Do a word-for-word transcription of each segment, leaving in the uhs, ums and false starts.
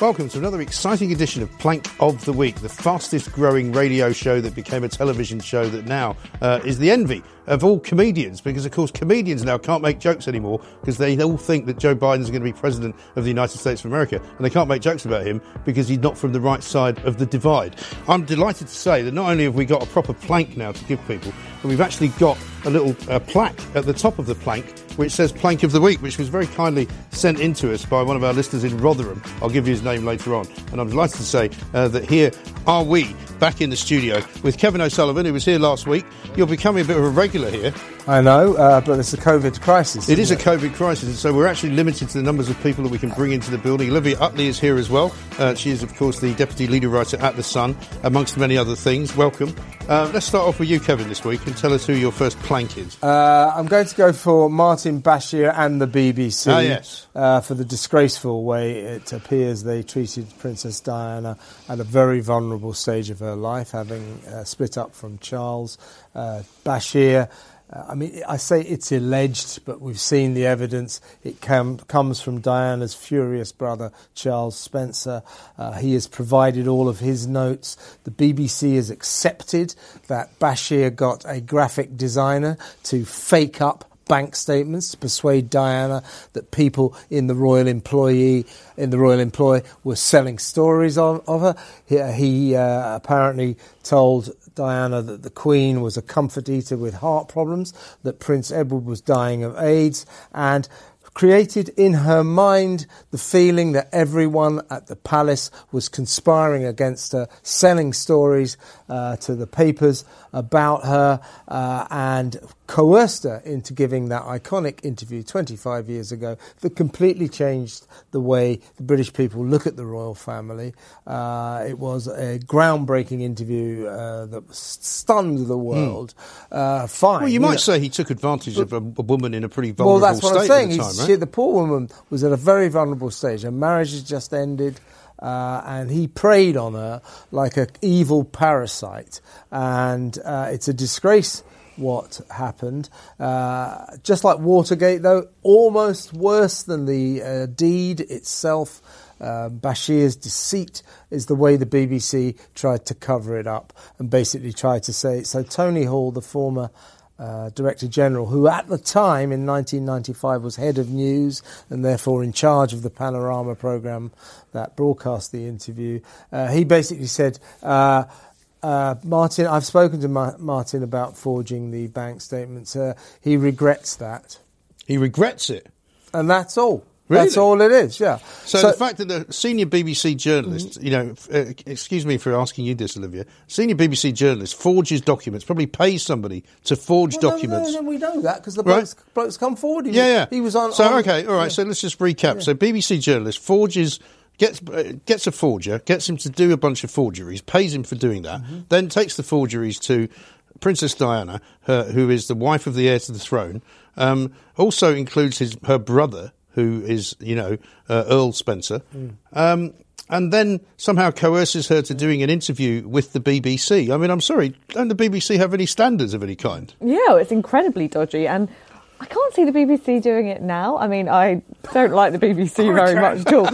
Welcome to another exciting edition of Plank of the Week, the fastest-growing radio show that became a television show that now uh, is the envy of all comedians, because, of course, comedians now can't make jokes anymore because they all think that Joe Biden's going to be president of the United States of America, and they can't make jokes about him because he's not from the right side of the divide. I'm delighted to say that not only have we got a proper plank now to give people, but we've actually got a little uh, plaque at the top of the plank which says Plank of the Week, which was very kindly sent in to us by one of our listeners in Rotherham. I'll give you his name later on. And I'm delighted to say uh, that here are we, back in the studio, with Kevin O'Sullivan, who was here last week. You're becoming a bit of a regular here. I know, uh, but it's a COVID crisis. It is it? a COVID crisis, and so we're actually limited to the numbers of people that we can bring into the building. Olivia Utley is here as well. Uh, she is, of course, the deputy leader writer at The Sun, amongst many other things. Welcome. Uh, let's start off with you, Kevin, this week, and tell us who your first plank is. Uh, I'm going to go for Martin Bashir and the B B C. Ah, yes. Uh, for the disgraceful way it appears they treated Princess Diana at a very vulnerable stage of her life, having uh, split up from Charles. Uh, Bashir, uh, I mean, I say it's alleged, but we've seen the evidence. It cam- comes from Diana's furious brother, Charles Spencer. Uh, he has provided all of his notes. The B B C has accepted that Bashir got a graphic designer to fake up bank statements to persuade Diana that people in the royal employee in the royal employ were selling stories on, of her. He, he uh, apparently told Diana that the Queen was a comfort eater with heart problems, that Prince Edward was dying of AIDS, and created in her mind the feeling that everyone at the palace was conspiring against her, selling stories uh, to the papers about her, uh, and coerced her into giving that iconic interview twenty-five years ago that completely changed the way the British people look at the royal family. Uh, it was a groundbreaking interview uh, that stunned the world. Mm. Uh, fine. Well, you, you might know. say he took advantage but, of a, a woman in a pretty vulnerable state. Well, that's what I'm saying. At the time, right? she, the poor woman was at a very vulnerable stage. Her marriage had just ended. Uh, and he preyed on her like an evil parasite. And uh, it's a disgrace what happened. Uh, just like Watergate, though, almost worse than the uh, deed itself. Uh, Bashir's deceit is the way the B B C tried to cover it up and basically tried to say... So Tony Hall, the former... Uh, Director General, who at the time in nineteen ninety-five was head of news and therefore in charge of the Panorama programme that broadcast the interview, uh, he basically said, uh, uh, Martin, I've spoken to Ma- Martin about forging the bank statements. Uh, he regrets that. He regrets it? And that's all. Really? That's all it is, yeah. So, so the fact that the senior B B C journalist, you know, uh, excuse me for asking you this, Olivia, senior B B C journalist forges documents, probably pays somebody to forge well, documents. No, no, no, we know that because the right? blokes, blokes come forward. He, yeah, yeah. He was on... So, on, OK, all right, yeah. so let's just recap. Yeah. So B B C journalist forges... Gets gets a forger, gets him to do a bunch of forgeries, pays him for doing that, mm-hmm. then takes the forgeries to Princess Diana, her, who is the wife of the heir to the throne, um, also includes his her brother, who is, you know, uh, Earl Spencer, mm. um, and then somehow coerces her to doing an interview with the B B C. I mean, I'm sorry, don't the B B C have any standards of any kind? Yeah, it's incredibly dodgy. And I can't see the B B C doing it now. I mean, I don't like the B B C very much at all.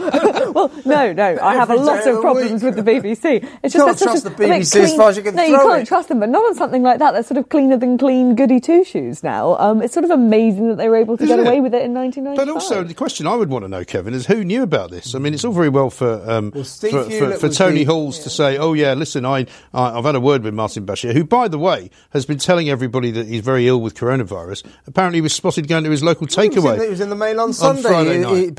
Well, no, no, I have a lot of problems with the B B C. It's you just can't trust the B B C as far as you can throw it. No, you can't trust them, but not on something like that. They're sort of cleaner than clean goody two-shoes now. Um, it's sort of amazing that they were able to get away with it in nineteen ninety-five. But also, the question I would want to know, Kevin, is who knew about this? I mean, it's all very well for um, well, for, for, for Tony Halls to say, oh, yeah, listen, I, I, I've had a word with Martin Bashir, who, by the way, has been telling everybody that he's very ill with coronavirus. Apparently he was spotted going to his local takeaway. It was in the Mail on Sunday. On Friday night.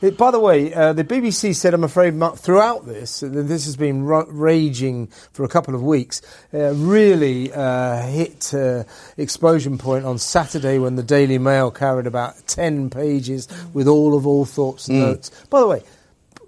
It, it, by the way, uh, the B B C said, I'm afraid, throughout this, this has been ra- raging for a couple of weeks, uh, really uh, hit uh, explosion point on Saturday when the Daily Mail carried about ten pages with all of Althorpe's mm. notes. By the way,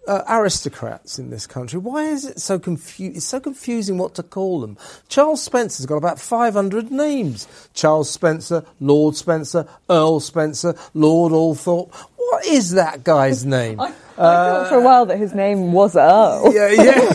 Uh, aristocrats in this country. Why is it so confusing? It's so confusing what to call them. Charles Spencer's got about five hundred names. Charles Spencer, Lord Spencer, Earl Spencer, Lord Althorpe. What is that guy's name? I, I uh, thought for a while that his name was Earl. Yeah, yeah.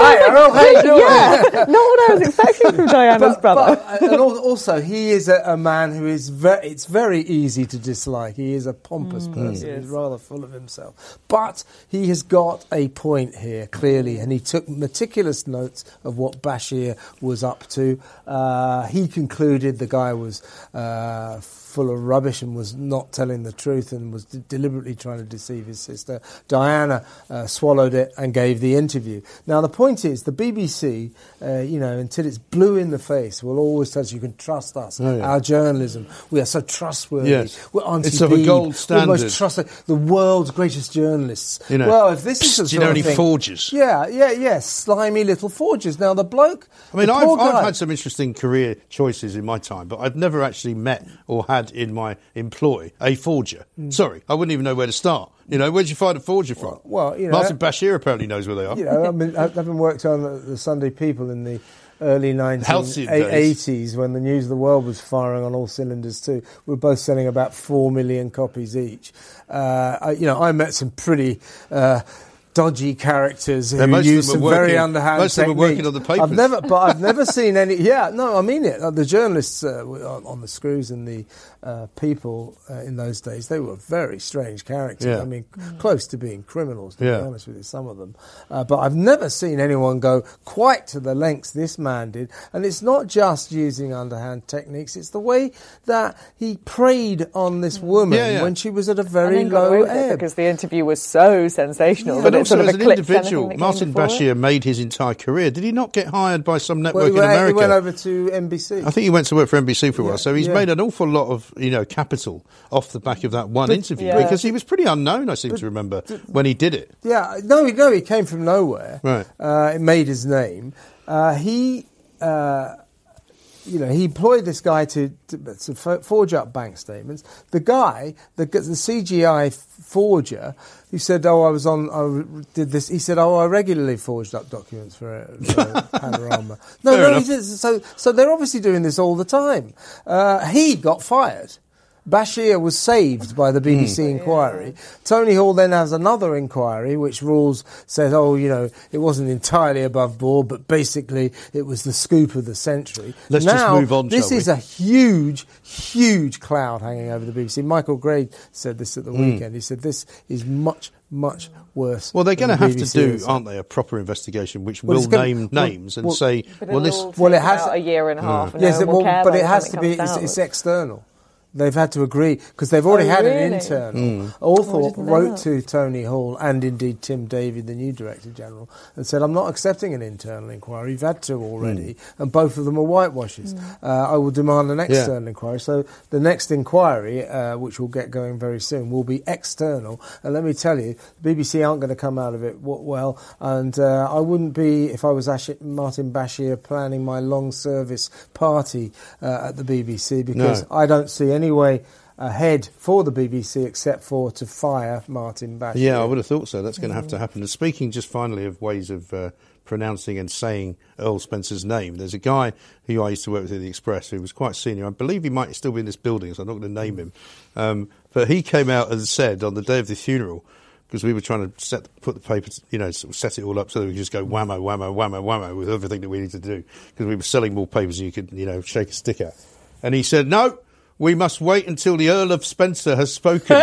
Hi, Earl. How you doing? Yeah, not what I was expecting from Diana's but, brother. But, and also, he is a, a man who is very, it's very easy to dislike. He is a pompous mm, person. He He's rather full of himself. But he has got a point here, clearly, and he took meticulous notes of what Bashir was up to. Uh, he concluded the guy was uh, full of rubbish and was not telling the truth and was d- deliberately trying to deceive his sister. Diana uh, swallowed it and gave the interview. Now, the point is, the B B C, uh, you know, until it's blue in the face, will always tell us you can trust us, oh, yeah. our journalism. We are so trustworthy. Yes. We're anti It's of a gold standard. We're the most trustworthy. The world's greatest journalists. You know, well, if this psst, is the you know, any thing, forgers? Yeah, yeah, yeah. Slimy little forgers. Now, the bloke... I mean, I've, I've had some interesting career choices in my time, but I've never actually met or had in my employ a forger. Mm. Sorry, I wouldn't even know where to start. You know, where'd you find a forger from? Well, well you know, Martin Bashir apparently knows where they are. You know, I mean, I haven't worked on the Sunday People in the early nineteen eighties when the News of the World was firing on all cylinders too. We were both selling about four million copies each. Uh, I, you know, I met some pretty... Uh, dodgy characters who yeah, use some working, very underhand most techniques. Most of them are working on the papers. I've never, but I've never seen any... Yeah, no, I mean it. The journalists uh, on the Screws and the uh, People uh, in those days, they were very strange characters. Yeah. I mean, mm. close to being criminals, to yeah. be honest with you, some of them. Uh, but I've never seen anyone go quite to the lengths this man did. And it's not just using underhand techniques. It's the way that he preyed on this woman yeah, yeah. when she was at a very low ebb. Because the interview was so sensational. Yeah, So as an individual, Martin Bashir made his entire career. Did he not get hired by some network well, he went, in America? He went over to N B C. I think he went to work for N B C for a yeah, while. So he's yeah. made an awful lot of you know capital off the back of that one but, interview yeah. because he was pretty unknown. I seem but, to remember but, when he did it. Yeah, no, no, he came from nowhere. Right, uh, it made his name. Uh, he. Uh, You know, he employed this guy to, to, to forge up bank statements. The guy, the, the C G I forger, who said, "Oh, I was on, I did this." He said, "Oh, I regularly forged up documents for, for Panorama." No, Fair no, he did, so so they're obviously doing this all the time. Uh, he got fired. Bashir was saved by the B B C mm. inquiry. Yeah. Tony Hall then has another inquiry, which rules, says, oh, you know, it wasn't entirely above board, but basically it was the scoop of the century. Let's now, just move on, this is we? a huge, huge cloud hanging over the B B C. Michael Gray said this at the mm. weekend. He said this is much, much worse. Well, they're going to the have B B C to do, aren't they, a proper investigation which well, will gonna, name well, names well, and say, well, this... Well, it has... a year and a half. Yeah. No yes, well, but it has to be... It's, it's external. They've had to agree, because they've already oh, had really? an internal. Mm. Althorpe oh, wrote that. to Tony Hall and indeed Tim Davie, the new Director General, and said, I'm not accepting an internal inquiry. You've had two already, mm. and both of them are whitewashes. Mm. Uh, I will demand an external yeah. inquiry. So the next inquiry, uh, which will get going very soon, will be external. And let me tell you, the B B C aren't going to come out of it well. And uh, I wouldn't be, if I was Ash- Martin Bashir, planning my long service party uh, at the B B C, because no. I don't see any way ahead for the B B C except for to fire Martin Bashir. Yeah, I would have thought so. That's going to have to happen. And speaking just finally of ways of uh, pronouncing and saying Earl Spencer's name, there's a guy who I used to work with at the Express who was quite senior. I believe he might still be in this building, so I'm not going to name him. Um, but he came out and said on the day of the funeral, because we were trying to set, put the paper, you know, sort of set it all up so that we could just go whammo, whammo, whammo, whammo with everything that we needed to do, because we were selling more papers than you could, you know, shake a stick at. And he said, no, we must wait until the Earl of Spencer has spoken.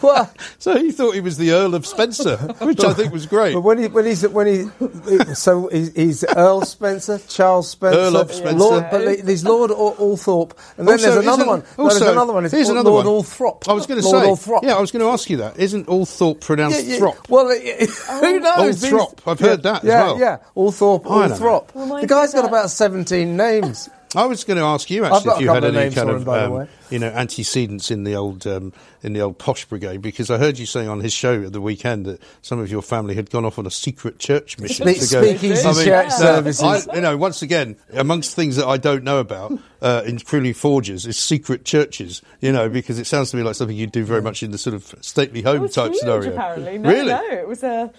What? So he thought he was the Earl of Spencer, which I think was great. But when he, when he's, when he, so he's, he's Earl Spencer, Charles Spencer, Earl of Spencer. Lord, but there's Lord Althorp, and then also, there's another one. No, also, there's another one. It's here's another Lord one. Althorp. I was going to say, Althorp. yeah, I was going to ask you that. Isn't Althorp pronounced yeah, yeah. Throp? Well, it, who knows? Althorp. I've heard yeah, that as yeah, well. Yeah, Althorp, Althorp. Well, the guy's got about seventeen names. I was going to ask you actually if you had any kind of, um, you know, antecedents in the old um, in the old posh brigade, because I heard you saying on his show at the weekend that some of your family had gone off on a secret church mission. Speak, to go. Speakeasy I mean, church uh, services. I, you know, once again, amongst things that I don't know about, uh, including forges, is secret churches. You know, because it sounds to me like something you do very much in the sort of stately home it type huge, scenario. Apparently, no, really? No, it was a.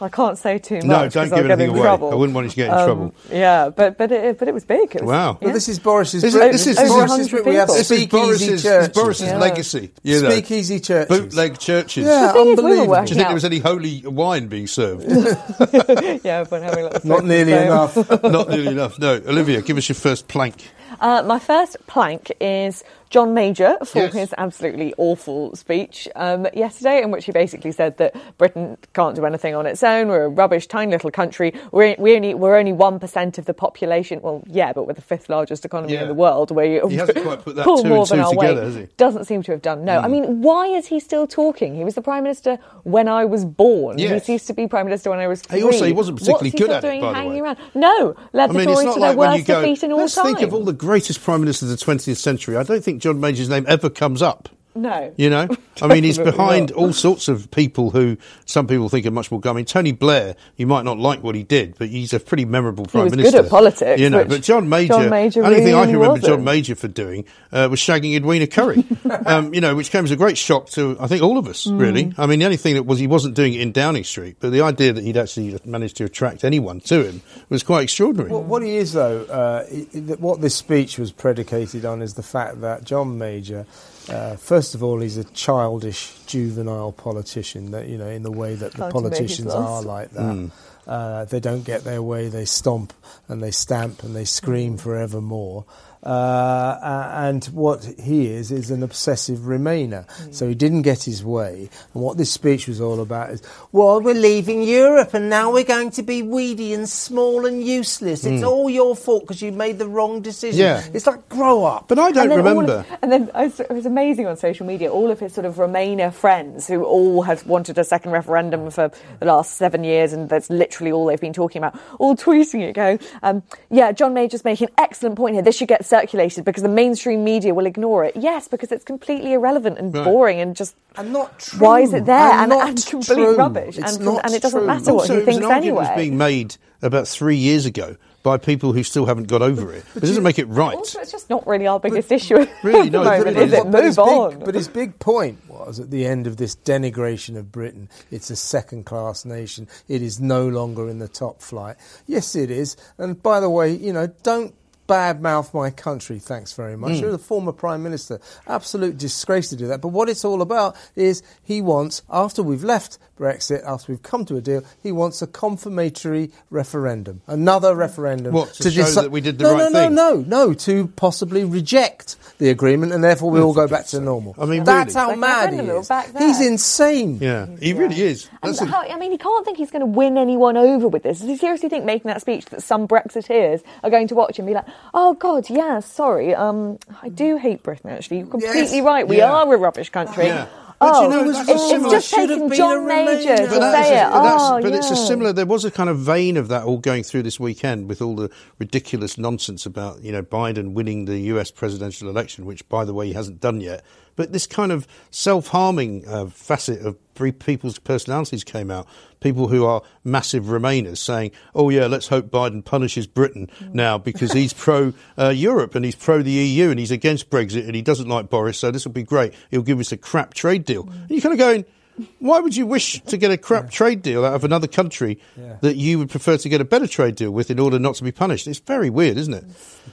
I can't say too much. No, don't give anything away. Trouble. I wouldn't want you to get in um, trouble. Yeah, but but it, but it was big. It was, wow. Yeah. Well, this is Boris's. This is, this is Boris's. We have this is Boris's, this Boris's yeah. legacy. You know. Speakeasy churches, bootleg churches. Yeah, unbelievable. We Do you think out. there was any holy wine being served? yeah, but having lots. Not nearly enough. Not nearly enough. No, Olivia, give us your first plank. Uh, my first plank is John Major for yes. his absolutely awful speech um, yesterday, in which he basically said that Britain can't do anything on its own. We're a rubbish, tiny little country. We're, we only, we're only one percent of the population. Well, yeah, but we're the fifth largest economy yeah. in the world. Where you, he hasn't quite put that two and two together, has he? Doesn't seem to have done, no. Mm. I mean, why is he still talking? He was the Prime Minister when I was born. Yes. He used to be Prime Minister when I was three. He also he wasn't particularly What's good at doing it, by hanging the way. Around? No, led I mean, the Tories to like their worst go, defeat in all let's time. Let's think of all the greatest Prime Ministers of the twentieth century. I don't think John Major's name ever comes up. No. You know? I mean, he's behind all sorts of people who some people think are much more... I mean, Tony Blair, you might not like what he did, but he's a pretty memorable Prime Minister. He was good at politics. You know, but John Major... John Major only really thing I can remember wasn't. John Major for doing uh, was shagging Edwina Curry, um, you know, which came as a great shock to, I think, all of us, mm. really. I mean, the only thing that was he wasn't doing it in Downing Street, but the idea that he'd actually managed to attract anyone to him was quite extraordinary. Well, what he is, though, uh, what this speech was predicated on is the fact that John Major... Uh, first of all, he's a childish, juvenile politician. That you know, in the way that the politicians are like that, mm. uh, they don't get their way. They stomp and they stamp and they scream forevermore. Uh, and what he is is an obsessive Remainer. Mm. So he didn't get his way. And what this speech was all about is, well, we're leaving Europe and now we're going to be weedy and small and useless. Mm. It's all your fault because you made the wrong decision. Yeah. It's like, grow up. But I don't and remember. Of, and then it was amazing on social media, all of his sort of Remainer friends who all have wanted a second referendum for the last seven years and that's literally all they've been talking about, all tweeting it, going, um, yeah, John Major's making an excellent point here. This should get circulated because the mainstream media will ignore it. Yes, because it's completely irrelevant and right. boring and just. And not true. Why is it there? And, and, and complete true. rubbish. It's and, not and it doesn't true. matter what also, he thinks anyway. It was being made about three years ago by people who still haven't got over it. It doesn't make it right. Also, it's just not really our biggest but, issue. Really, no. Moment, is it? Move big, on. But his big point was at the end of this denigration of Britain, it's a second-class nation. It is no longer in the top flight. Yes, it is. And by the way, you know, don't badmouth my country, thanks very much. Mm. You're the former Prime Minister. Absolute disgrace to do that. But what it's all about is he wants, after we've left Brexit, after we've come to a deal, he wants a confirmatory referendum. Another referendum. What, to, to show deci- that we did the no, right no, no, thing? No, no, no, no. To possibly reject the agreement and therefore we all go back to normal. I mean, That's really. how like mad he is. He's insane. Yeah, he really yeah. is. That's and a- how, I mean, he can't think he's going to win anyone over with this. Does he seriously think making that speech that some Brexiteers are going to watch and be like, oh, God, yeah, sorry. Um, I do hate Britain, actually. You're completely yes. right. We yeah. are a rubbish country. Yeah. Oh, you know, it's, it's just taking John Major to but say it. A, oh, but yeah. it's a similar... There was a kind of vein of that all going through this weekend with all the ridiculous nonsense about, you know, Biden winning the U S presidential election, which, by the way, he hasn't done yet. But this kind of self-harming uh, facet of people's personalities came out. People who are massive Remainers saying, oh, yeah, let's hope Biden punishes Britain now because he's pro-Europe uh, and he's pro-the E U and he's against Brexit and he doesn't like Boris, so this will be great. He'll give us a crap trade deal. Mm. And you're kind of going, why would you wish to get a crap yeah. trade deal out of another country yeah. that you would prefer to get a better trade deal with in order not to be punished? It's very weird, isn't it?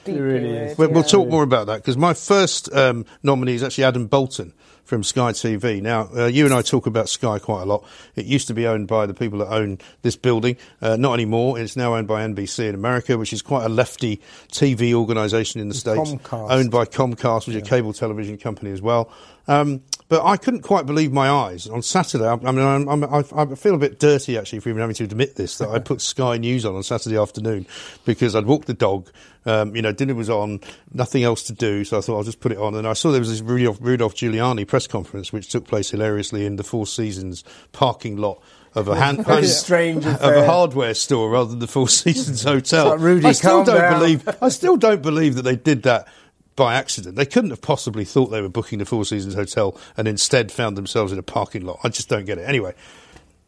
It really is. We'll, yeah. we'll talk more about that because my first um, nominee is actually Adam Boulton from Sky T V. Now, uh, you and I talk about Sky quite a lot. It used to be owned by the people that own this building. Uh, not anymore. It's now owned by N B C in America, which is quite a lefty T V organisation in the States. Comcast. Owned by Comcast, which yeah. is a cable television company as well. Um, but I couldn't quite believe my eyes. On Saturday, I, I mean, I'm, I'm, I, I feel a bit dirty, actually, for even having to admit this, that I put Sky News on on Saturday afternoon because I'd walked the dog, um, you know, dinner was on, nothing else to do, so I thought I'll just put it on. And I saw there was this Rudolph, Rudolph Giuliani press conference, which took place hilariously in the Four Seasons parking lot of a hand, hand strange of a hardware store rather than the Four Seasons hotel. Like, Rudy, I still don't down. believe. I still don't believe that they did that by accident. They couldn't have possibly thought they were booking the Four Seasons hotel and instead found themselves in a parking lot. I just don't get it. Anyway,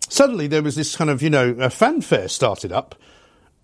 suddenly there was this kind of, you know, a fanfare started up.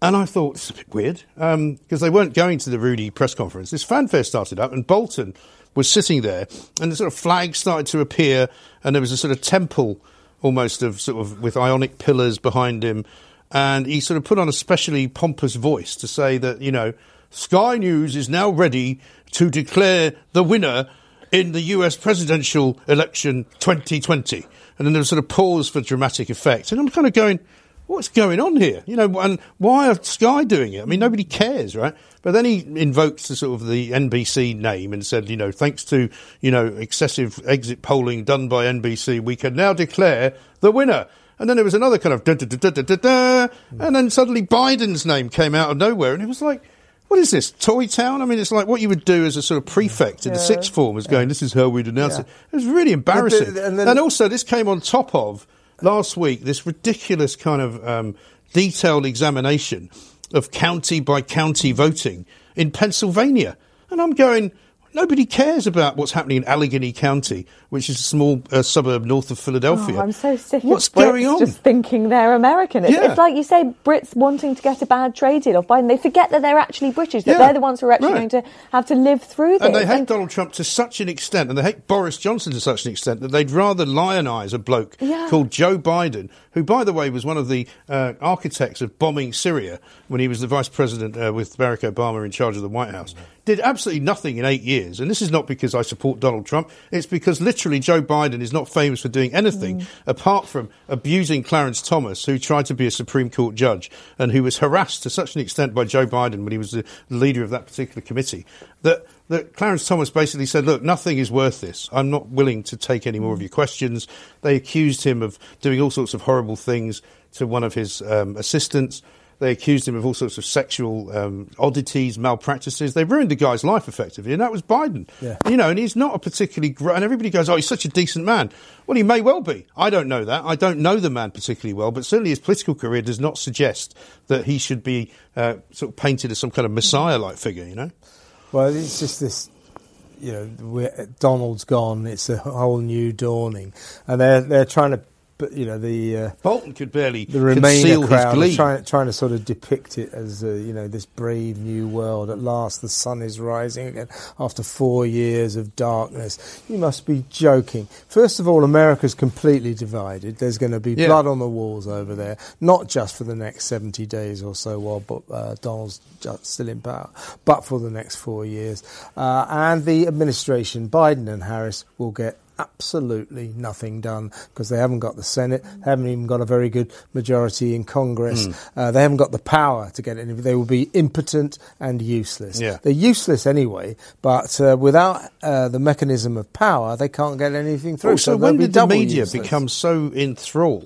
And I thought, it's a bit weird, because um, they weren't going to the Rudy press conference. This fanfare started up and Bolton was sitting there and the sort of flag started to appear and there was a sort of temple almost of sort of with Ionic pillars behind him. And he sort of put on a specially pompous voice to say that, you know, Sky News is now ready to declare the winner in the U S presidential election twenty twenty. And then there was sort of pause for dramatic effect. And I'm kind of going, what's going on here? You know, and why are Sky doing it? I mean, nobody cares, right? But then he invokes the sort of the N B C name and said, you know, thanks to, you know, excessive exit polling done by N B C, we can now declare the winner. And then there was another kind of da da da da da da. And then suddenly Biden's name came out of nowhere. And it was like, what is this, Toy Town? I mean, it's like what you would do as a sort of prefect in yeah. the sixth form is going, this is how we'd announce yeah. it. It was really embarrassing. And, then, and, then, and also this came on top of, last week, this ridiculous kind of um, detailed examination of county-by-county voting in Pennsylvania. And I'm going, nobody cares about what's happening in Allegheny County, which is a small uh, suburb north of Philadelphia. Oh, I'm so sick what's of Brits going on? Just thinking they're American. It's, yeah. it's like you say, Brits wanting to get a bad trade deal off Biden. They forget that they're actually British, that yeah. they're the ones who are actually right. going to have to live through this. And they hate and Donald Trump to such an extent, and they hate Boris Johnson to such an extent, that they'd rather lionise a bloke yeah. called Joe Biden, who, by the way, was one of the uh, architects of bombing Syria when he was the vice president uh, with Barack Obama in charge of the White House. Did absolutely nothing in eight years. And this is not because I support Donald Trump. It's because literally Joe Biden is not famous for doing anything mm. apart from abusing Clarence Thomas, who tried to be a Supreme Court judge and who was harassed to such an extent by Joe Biden when he was the leader of that particular committee, that, that Clarence Thomas basically said, look, nothing is worth this. I'm not willing to take any more of your questions. They accused him of doing all sorts of horrible things to one of his um, assistants. They accused him of all sorts of sexual um, oddities, malpractices. They ruined the guy's life, effectively, and that was Biden. Yeah. You know, and he's not a particularly... Gr- and everybody goes, oh, he's such a decent man. Well, he may well be. I don't know that. I don't know the man particularly well, but certainly his political career does not suggest that he should be uh, sort of painted as some kind of messiah-like figure, you know? Well, it's just this... You know, we're, Donald's gone. It's a whole new dawning. And they're, they're trying to... But, you know, the... Uh, Bolton could barely the Remainer crowd his glee. Trying, trying to sort of depict it as, uh, you know, this brave new world. At last the sun is rising again after four years of darkness. You must be joking. First of all, America's completely divided. There's going to be yeah. blood on the walls over there, not just for the next seventy days or so while uh, Donald's still in power, but for the next four years. Uh, and the administration, Biden and Harris, will get absolutely nothing done because they haven't got the Senate, haven't even got a very good majority in Congress. Mm. Uh, they haven't got the power to get any. They will be impotent and useless. Yeah. They're useless anyway, but uh, without uh, the mechanism of power, they can't get anything through. Also, so when did the media useless. become so in thrall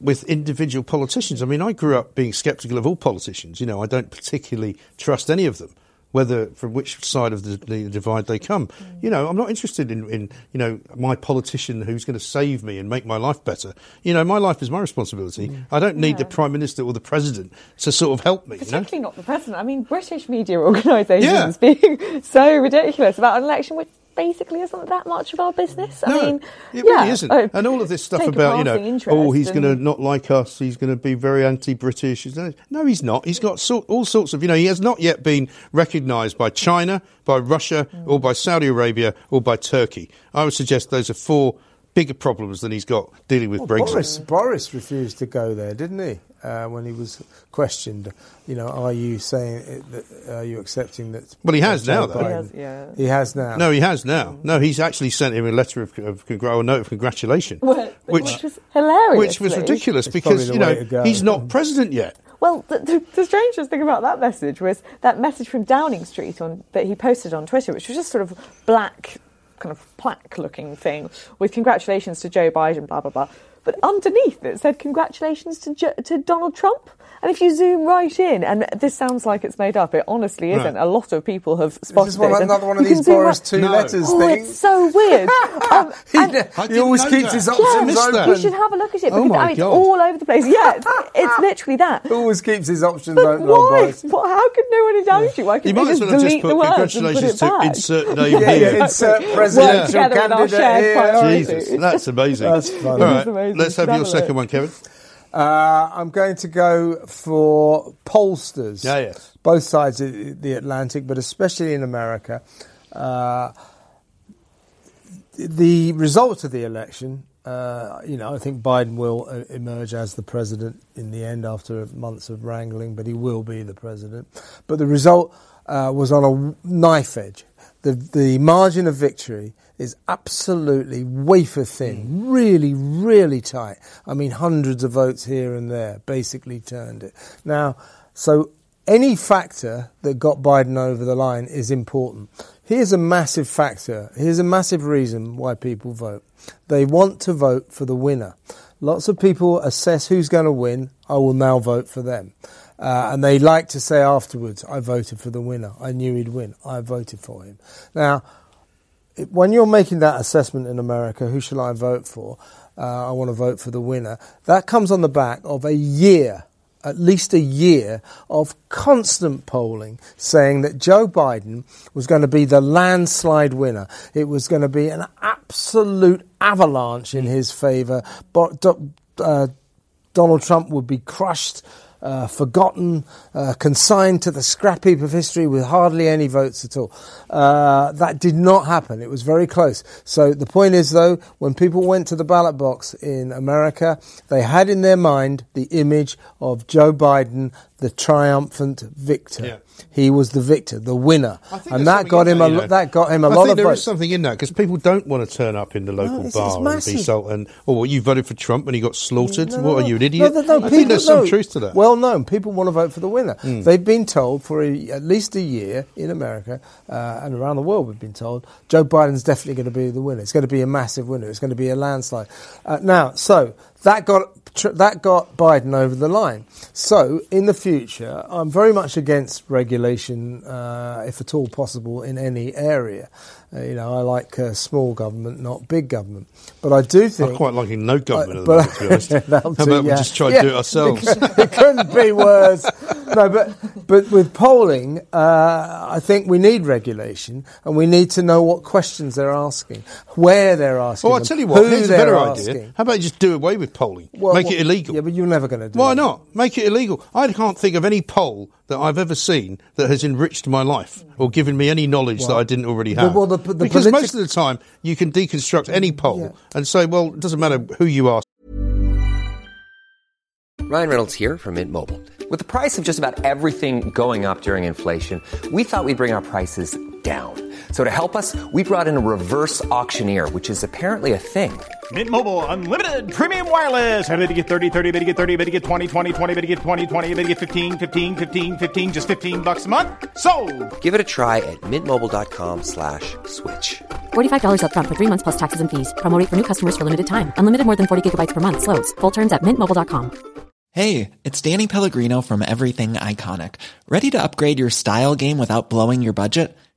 with individual politicians? I mean, I grew up being sceptical of all politicians. You know, I don't particularly trust any of them, whether from which side of the, the divide they come. You know, I'm not interested in, in, you know, my politician who's going to save me and make my life better. You know, my life is my responsibility. Mm. I don't need yeah. the Prime Minister or the President to sort of help me. Particularly you know? not the President. I mean, British media organisations yeah. being so ridiculous about an election which basically isn't that much of our business. I no, mean, it yeah. really isn't. Oh, and all of this stuff about, you know, oh, he's and... going to not like us, he's going to be very anti-British. No, he's not. He's got so- all sorts of, you know, he has not yet been recognised by China, by Russia, mm. or by Saudi Arabia, or by Turkey. I would suggest those are four bigger problems than he's got dealing with well, Brexit. Boris, Boris refused to go there, didn't he? Uh, when he was questioned, you know, are you saying, that, are you accepting that? Well, he has now, though. He has, yeah. he has now. No, he has now. No, he's actually sent him a letter of, of congr- or a note of congratulation, well, which, which was hilarious, which was ridiculous it's because you know he's not president yet. Well, the, the, the strangest thing about that message was that message from Downing Street on that he posted on Twitter, which was just sort of black, kind of plaque-looking thing with congratulations to Joe Biden, blah blah blah. But underneath it said, congratulations to jo- to Donald Trump. And if you zoom right in, and this sounds like it's made up, it honestly isn't. Right. A lot of people have spotted this. Is one, another one of these Boris two no. letters oh, things. It's so weird. um, he, he always keeps that. his options yeah, open. You should have a look at it. Oh because, my I mean, God. It's all over the place. Yeah, it's, it's literally that. He always keeps his options but open. Why? Boris. What, how could no one in Downing Street? Why could they just delete just put the words congratulations and put it to insert name yeah, here. Insert presidential yeah. candidate here. Jesus, that's amazing. That's funny. All right, let's have your second one, Kevin. Uh, I'm going to go for pollsters. Yeah, yes. Both sides of the Atlantic, but especially in America. Uh, the results of the election, uh, you know, I think Biden will uh, emerge as the president in the end after months of wrangling, but he will be the president. But the result uh, was on a knife edge. The, the margin of victory is absolutely wafer thin, mm. really, really tight. I mean, hundreds of votes here and there basically turned it. Now, so any factor that got Biden over the line is important. Here's a massive factor. Here's a massive reason why people vote. They want to vote for the winner. Lots of people assess who's going to win. I will now vote for them. Uh, and they like to say afterwards, I voted for the winner. I knew he'd win. I voted for him. Now, when you're making that assessment in America, who shall I vote for? Uh, I want to vote for the winner. That comes on the back of a year, at least a year, of constant polling saying that Joe Biden was going to be the landslide winner. It was going to be an absolute avalanche in his favour. But, uh, Donald Trump would be crushed, Uh, forgotten, uh, consigned to the scrap heap of history with hardly any votes at all. Uh, that did not happen. It was very close. So the point is, though, when people went to the ballot box in America, they had in their mind the image of Joe Biden, the triumphant victor. Yeah. He was the victor, the winner, and that got, him that, a, you know, that got him a I lot of votes. I think there votes. is something in that, because people don't want to turn up in the local no, it's, bar it's and be salt and, oh, well, you voted for Trump and he got slaughtered? No, what, are you an idiot? No, no, no, I people, think there's some no, truth to that. Well known, people want to vote for the winner. Mm. They've been told for a, at least a year in America uh, and around the world, we've been told, Joe Biden's definitely going to be the winner. It's going to be a massive winner. It's going to be a landslide. Uh, now, so... That got that got Biden over the line. So, in the future, I'm very much against regulation, uh, if at all possible, in any area. Uh, you know, I like uh, small government, not big government. But I do think... I quite like no government, uh, but, at the moment, to be honest. How about yeah. we just try yeah. to do it ourselves? It couldn't be worse. No, but, but with polling, uh, I think we need regulation, and we need to know what questions they're asking, where they're asking Oh, I'll them, tell you what, here's a better asking. idea. How about you just do away with polling? Well, Make well, it illegal. Yeah, but you're never going to do Why it. Why not? Make it illegal. I can't think of any poll that I've ever seen that has enriched my life or given me any knowledge well, that I didn't already have. Well, the, the because politi- most of the time, you can deconstruct any poll yeah. and say, well, it doesn't matter who you are. Ryan Reynolds here from Mint Mobile. With the price of just about everything going up during inflation, we thought we'd bring our prices down. So to help us, we brought in a reverse auctioneer, which is apparently a thing. Mint Mobile Unlimited Premium Wireless. How about to get thirty, thirty, how to get thirty, how to get twenty, twenty, twenty, how to get twenty, twenty, how to get fifteen, fifteen, fifteen, fifteen, just fifteen bucks a month? Sold! Give it a try at mintmobile.com slash switch. forty-five dollars up front for three months plus taxes and fees. Promo rate for new customers for limited time. Unlimited more than forty gigabytes per month. Slows full terms at mint mobile dot com. Hey, it's Danny Pellegrino from Everything Iconic. Ready to upgrade your style game without blowing your budget?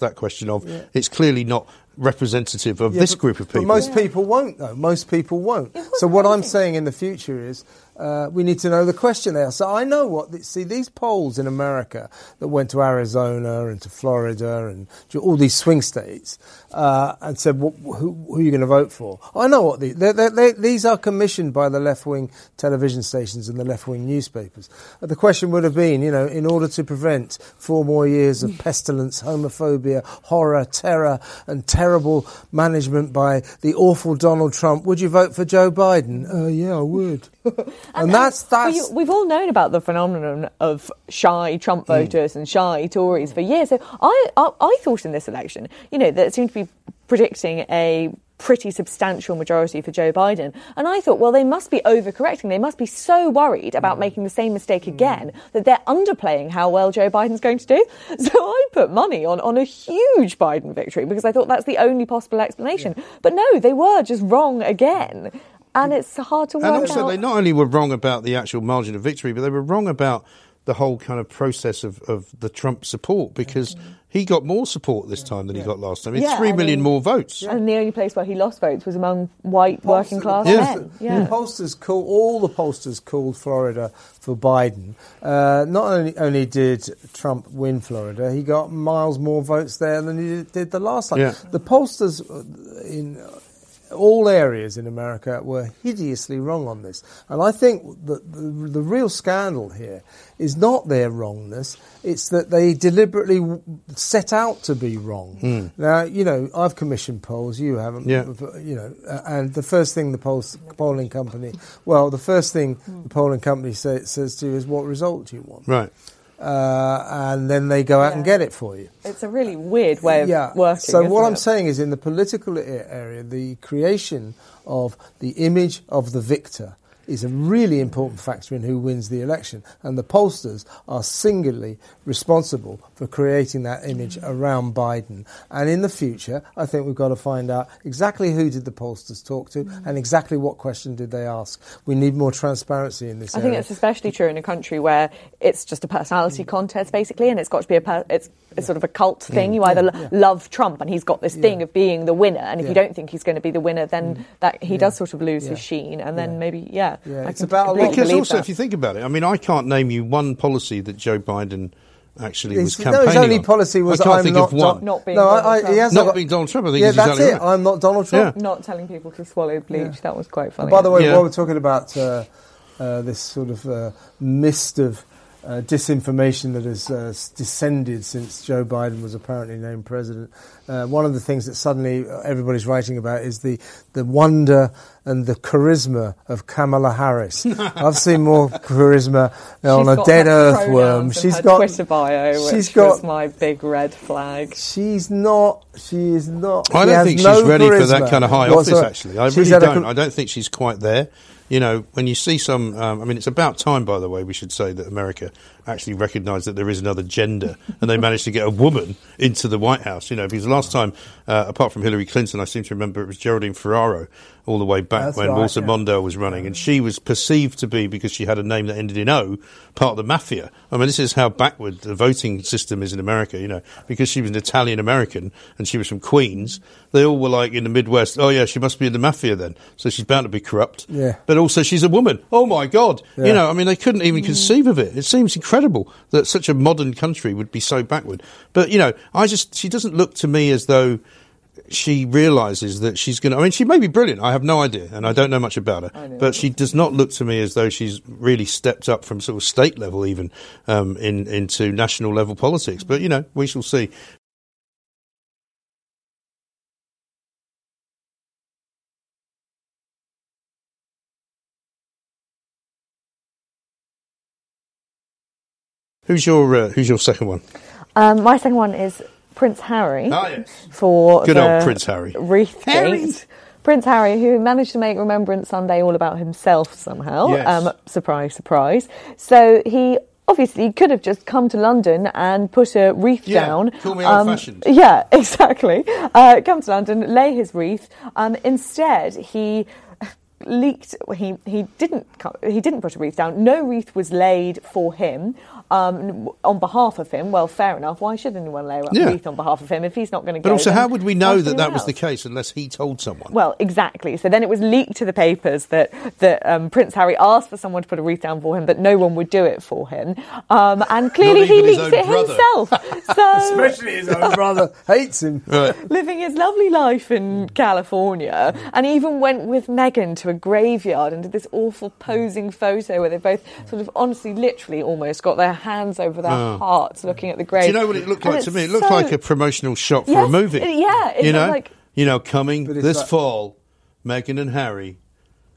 That question of yeah. it's clearly not representative of yeah, this but, group of people. But most yeah. people won't, though. Most people won't. Yeah, so what I'm saying in the future is uh, we need to know the questionnaire. So I know what... The, see, these polls in America that went to Arizona and to Florida and to all these swing states uh, and said, well, who, who are you going to vote for? I know what... The, they're, they're, they're, these are commissioned by the left-wing television stations and the left-wing newspapers. Uh, the question would have been, you know, in order to prevent four more years of pestilence, homophobia, horror, terror and terror, terrible management by the awful Donald Trump, would you vote for Joe Biden? Uh, yeah, I would. and, and that's... that's... We, we've all known about the phenomenon of shy Trump voters mm. and shy Tories for years. So I, I, I thought in this election, you know, that it seemed to be predicting a pretty substantial majority for Joe Biden. And I thought, well, they must be overcorrecting. They must be so worried about making the same mistake again that they're underplaying how well Joe Biden's going to do. So I put money on, on a huge Biden victory because I thought that's the only possible explanation. Yeah. But no, they were just wrong again. And it's hard to work out. And also, out. They not only were wrong about the actual margin of victory, but they were wrong about the whole kind of process of, of the Trump support, because mm-hmm. he got more support this time than yeah. he got last time. It's yeah, three million he, more votes. And the only place where he lost votes was among white Pollster, working class yeah. men. Yeah. The pollsters call, all the pollsters called Florida for Biden. Uh, not only, only did Trump win Florida, he got miles more votes there than he did the last time. Yeah. The pollsters in... all areas in America were hideously wrong on this. And I think the, the, the real scandal here is not their wrongness, it's that they deliberately w- set out to be wrong. Mm. Now, you know, I've commissioned polls, you haven't, yeah. you know, and the first thing the polls, polling company, well, the first thing the polling company say, says to you is, what result do you want? Right. Uh, and then they go out yeah. and get it for you. It's a really weird way of yeah. working. So what it? I'm saying is in the political area, the creation of the image of the victor is a really important factor in who wins the election. And the pollsters are singularly responsible for creating that image around Biden. And in the future, I think we've got to find out exactly who did the pollsters talk to and exactly what question did they ask. We need more transparency in this I area. I think it's especially true in a country where it's just a personality mm. contest, basically, and it's got to be a... Per- it's It's yeah. sort of a cult thing. You either yeah. love Trump and he's got this yeah. thing of being the winner, and if yeah. you don't think he's going to be the winner, then mm. that he yeah. does sort of lose yeah. his sheen, and then yeah. maybe, yeah. yeah. It's about a lot. Because also, that. if you think about it, I mean, I can't name you one policy that Joe Biden actually was campaigning on. No, his only on. policy was I can't I'm think not, of one. not being no, Donald I, I, Trump. Not, not being Donald Trump, I think yeah, that's exactly it. Right. I'm not Donald Trump. Yeah. Not telling people to swallow bleach. Yeah. That was quite funny. And by the way, yeah. while we're talking about uh, uh, this sort of uh, mist of... Uh, disinformation that has uh, descended since Joe Biden was apparently named president. Uh, one of the things that suddenly everybody's writing about is the, the wonder and the charisma of Kamala Harris. I've seen more charisma on a dead earthworm. She's got Twitter bio, which she's got, was my big red flag. She's not. She is not. I don't think she's ready for that kind of high office. Actually, I really don't. I don't think she's quite there. You know, when you see some... Um, I mean, it's about time, by the way, we should say that America actually recognised that there is another gender and they managed to get a woman into the White House, you know, because last time, uh, apart from Hillary Clinton, I seem to remember it was Geraldine Ferraro all the way back That's when right, Walter yeah. Mondale was running, and she was perceived to be, because she had a name that ended in O, part of the mafia. I mean, this is how backward the voting system is in America, you know, because she was an Italian-American and she was from Queens. They all were like in the Midwest, oh, yeah, she must be in the mafia then, so she's bound to be corrupt. Yeah. But also she's a woman. Oh, my God. Yeah. You know, I mean, they couldn't even conceive of it. It seems incredible that such a modern country would be so backward. But, you know, I just, she doesn't look to me as though... she realises that she's going to... I mean, she may be brilliant. I have no idea, and I don't know much about her. But she does not look to me as though she's really stepped up from sort of state level even um, in, into national level politics. But, you know, we shall see. Who's your, uh, who's your second one? Um, my second one is... Prince Harry oh, yes. for Good the old Prince Harry. Wreath gate. Prince Harry, who managed to make Remembrance Sunday all about himself somehow. Yes. Um, surprise, surprise. So he obviously could have just come to London and put a wreath yeah, down. Call me um, old-fashioned. Yeah, exactly. Uh, come to London, lay his wreath. Um, instead, he... leaked he he didn't he didn't put a wreath down. No wreath was laid for him. um, on behalf of him, well, fair enough. Why should anyone lay a yeah. wreath on behalf of him if he's not going to go? But also, how would we know that that else? was the case unless he told someone? Well, exactly. So then it was leaked to the papers that, that um, Prince Harry asked for someone to put a wreath down for him, but no one would do it for him. Um, and clearly he leaks it brother. himself. So, especially his own brother hates him. Right. Living his lovely life in California, and even went with Meghan to a graveyard and did this awful posing photo where they both sort of honestly, literally almost got their hands over their oh. hearts looking at the grave. Do you know what it looked like to me? It looked so like a promotional shot for yes, a movie. It, yeah. It you know, like, you know, coming this like, fall, Meghan and Harry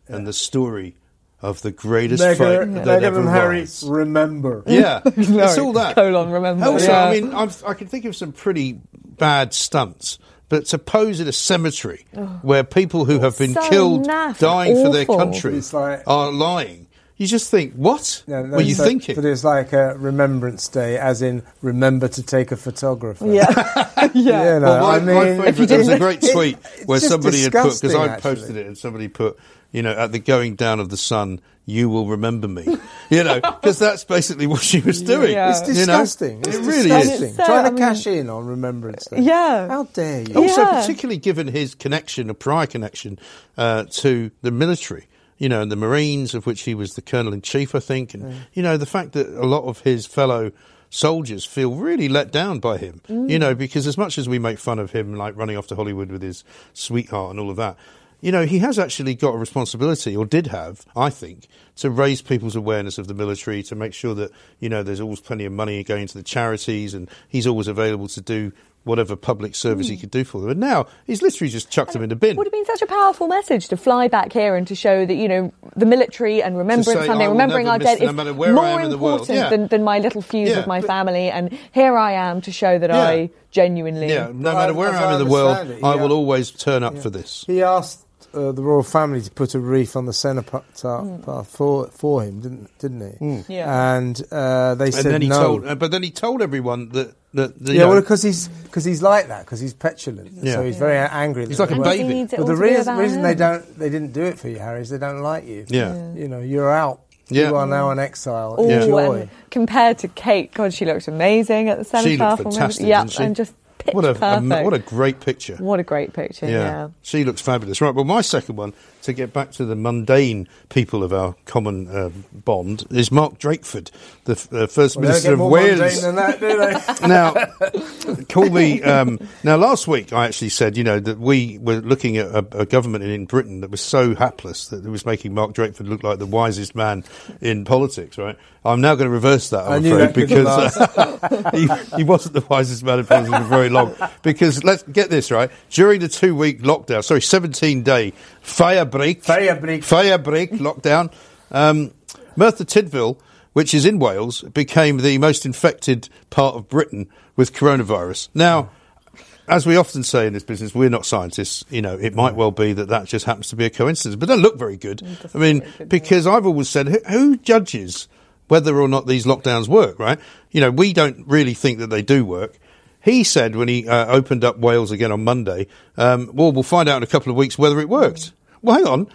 yeah. and the story of the greatest Meghan, fight yeah. that Meghan ever and Harry was. Remember. Yeah. no, it's all that. Colon, remember. Also, yeah. I mean, I've, I can think of some pretty bad stunts. But suppose in a cemetery oh, where people who have been so killed, naff, dying awful. for their country, like, are lying, you just think, what yeah, no, were you so, thinking? But it's like a Remembrance Day, as in remember to take a photographer. Yeah, yeah. You know, well, my, I mean, my favourite, there was a great tweet it, where somebody had put, because I posted actually. it, and somebody put, you know, at the going down of the sun, you will remember me. You know, because that's basically what she was doing. Yeah. It's disgusting. You know? It's it really disgusting. is. So, Trying I mean, to cash in on Remembrance Day. Yeah. How dare you? Also, yeah. particularly given his connection, a prior connection, uh, to the military, you know, and the Marines, of which he was the Colonel-in-Chief, I think. And, mm. you know, the fact that a lot of his fellow soldiers feel really let down by him, mm. you know, because as much as we make fun of him, like running off to Hollywood with his sweetheart and all of that, you know, he has actually got a responsibility, or did have, I think, to raise people's awareness of the military, to make sure that, you know, there's always plenty of money going to the charities and he's always available to do whatever public service mm. he could do for them. And now he's literally just chucked and them in the bin. It would have been such a powerful message to fly back here and to show that, you know, the military and remembering Sunday, remembering our dead is no more important yeah. than, than my little feud yeah, with my but, family. And here I am to show that yeah. I genuinely... Yeah, no matter where I, I am in the world, it, yeah. I will always turn up yeah. for this. He asked Uh, the royal family to put a wreath on the cenotaph mm. for for him, didn't didn't he? Mm. Yeah. And uh, they and said then he no. Told, uh, but then he told everyone that. that, that yeah, know, well, because he's because he's like that, because he's petulant, yeah. so he's yeah. very angry. He's like a baby. But the reason, reason they don't they didn't do it for you, Harry, is they don't like you. Yeah, yeah. You know, you're out. Yeah. You are now in exile. Ooh, Enjoy. Um, compared to Kate, God, she looked amazing at the cenotaph. She looked fantastic. Yeah, and just. Pitch what a, a what a great picture! What a great picture! Yeah. yeah, she looks fabulous. Right. Well, my second one, to get back to the mundane people of our common uh, bond, is Mark Drakeford, the f- uh, first well, minister of Wales. They get more mundane than that, do they? Now, call me. Um, now, last week I actually said, you know, that we were looking at a, a government in Britain that was so hapless that it was making Mark Drakeford look like the wisest man in politics. Right. I'm now going to reverse that, I'm I afraid, because uh, he, he wasn't the wisest man in politics for very long. Because, let's get this right, during the two-week lockdown, sorry, seventeen-day fire break, fire break, fire break lockdown, um, Merthyr Tydfil, which is in Wales, became the most infected part of Britain with coronavirus. Now, as we often say in this business, we're not scientists. You know, it might well be that that just happens to be a coincidence, but they look very good. I mean, because I've always said, who, who judges whether or not these lockdowns work, right? You know, we don't really think that they do work. He said when he uh, opened up Wales again on Monday, um, well, we'll find out in a couple of weeks whether it worked. Well, hang on.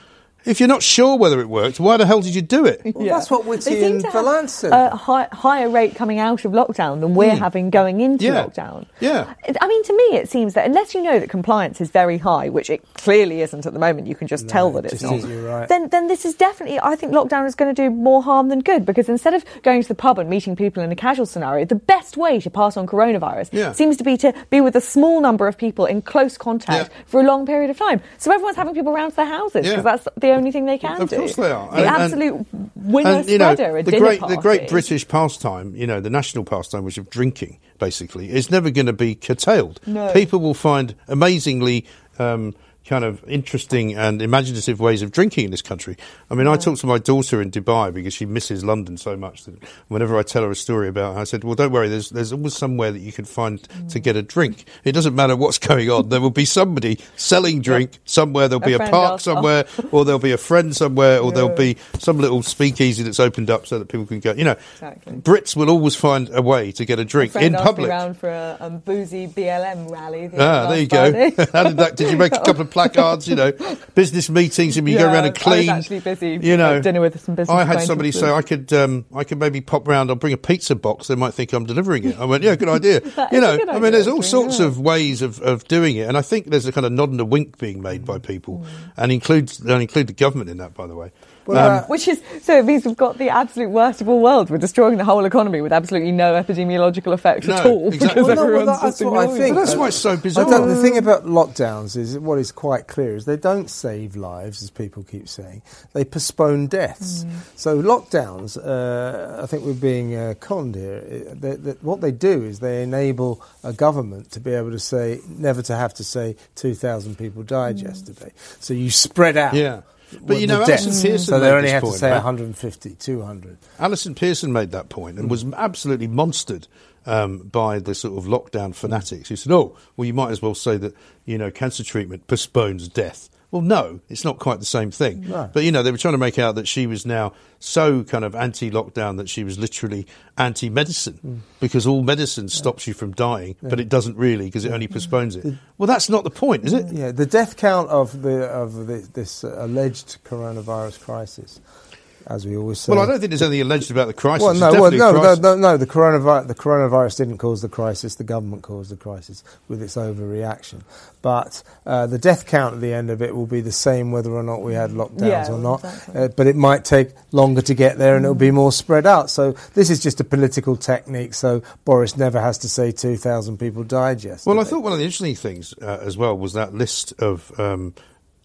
If you're not sure whether it worked, why the hell did you do it? Well, yeah. That's what we're seeing in the Lancet. A high, higher rate coming out of lockdown than we're mm. having going into yeah. lockdown. Yeah. I mean, to me, it seems that unless you know that compliance is very high, which it clearly isn't at the moment, you can just no, tell that it's not, right. then, then this is definitely, I think lockdown is going to do more harm than good, because instead of going to the pub and meeting people in a casual scenario, the best way to pass on coronavirus yeah. seems to be to be with a small number of people in close contact yeah. for a long period of time. So everyone's having people round to their houses, because yeah. that's the only thing they can do. Of course do. they are. The and, absolute and, winner and, you know, spreader, a the dinner great, party. The great British pastime, you know, the national pastime, which is drinking, basically, is never going to be curtailed. No. People will find amazingly um, kind of interesting and imaginative ways of drinking in this country. I mean, yeah. I talked to my daughter in Dubai because she misses London so much that whenever I tell her a story about her, I said, well, don't worry, there's there's always somewhere that you can find mm. to get a drink. It doesn't matter what's going on. There will be somebody selling drink yeah. somewhere. There'll a be a park somewhere, or there'll be a friend somewhere, or yeah. there'll be some little speakeasy that's opened up so that people can go. You know, exactly. Brits will always find a way to get a drink a in public. Around for a um, boozy B L M rally. The ah, there you party. Go. How did that? Did you make a couple of placards, you know, business meetings, and we yeah, go around and clean. I was actually busy, you know, dinner with some business. I had somebody say I could, um, I could maybe pop round. I'll bring a pizza box. They might think I'm delivering it. I went, yeah, good idea. You know, I mean, there's all sorts yeah. of ways of, of doing it, and I think there's a kind of nod and a wink being made by people, mm. and includes and include the government in that, by the way. Well, um, which is, so it means we've got the absolute worst of all worlds. We're destroying the whole economy with absolutely no epidemiological effects no, at all. Exactly. Because well, everyone's no, well, that's what I think. But that's why it's so bizarre. The thing about lockdowns is, what is quite clear is they don't save lives, as people keep saying. They postpone deaths. Mm. So lockdowns, uh, I think we're being uh, conned here. They, they, what they do is they enable a government to be able to say, never to have to say two thousand people died mm. yesterday. So you spread out. Yeah. But, you know, Alison Pearson so they only have to say one hundred fifty, two hundred. Alison Pearson made that point and was absolutely monstered um, by the sort of lockdown fanatics who said, oh, well, you might as well say that, you know, cancer treatment postpones death. Well, no, it's not quite the same thing. No. But, you know, they were trying to make out that she was now so kind of anti-lockdown that she was literally anti-medicine mm. because all medicine stops yeah. you from dying, yeah. but it doesn't really because it only postpones it. The, well, that's not the point, is it? Yeah, the death count of the of the, this alleged coronavirus crisis, as we always say. Well, I don't think there's anything alleged about the crisis. Well, no, well, no, crisis. no, no, no. The coronavirus, the coronavirus didn't cause the crisis. The government caused the crisis with its overreaction. But uh, the death count at the end of it will be the same whether or not we had lockdowns yeah, or not. Exactly. Uh, but it might take longer to get there, and mm. it'll be more spread out. So this is just a political technique. So Boris never has to say two thousand people died yesterday. Well, I thought one of the interesting things uh, as well was that list of um,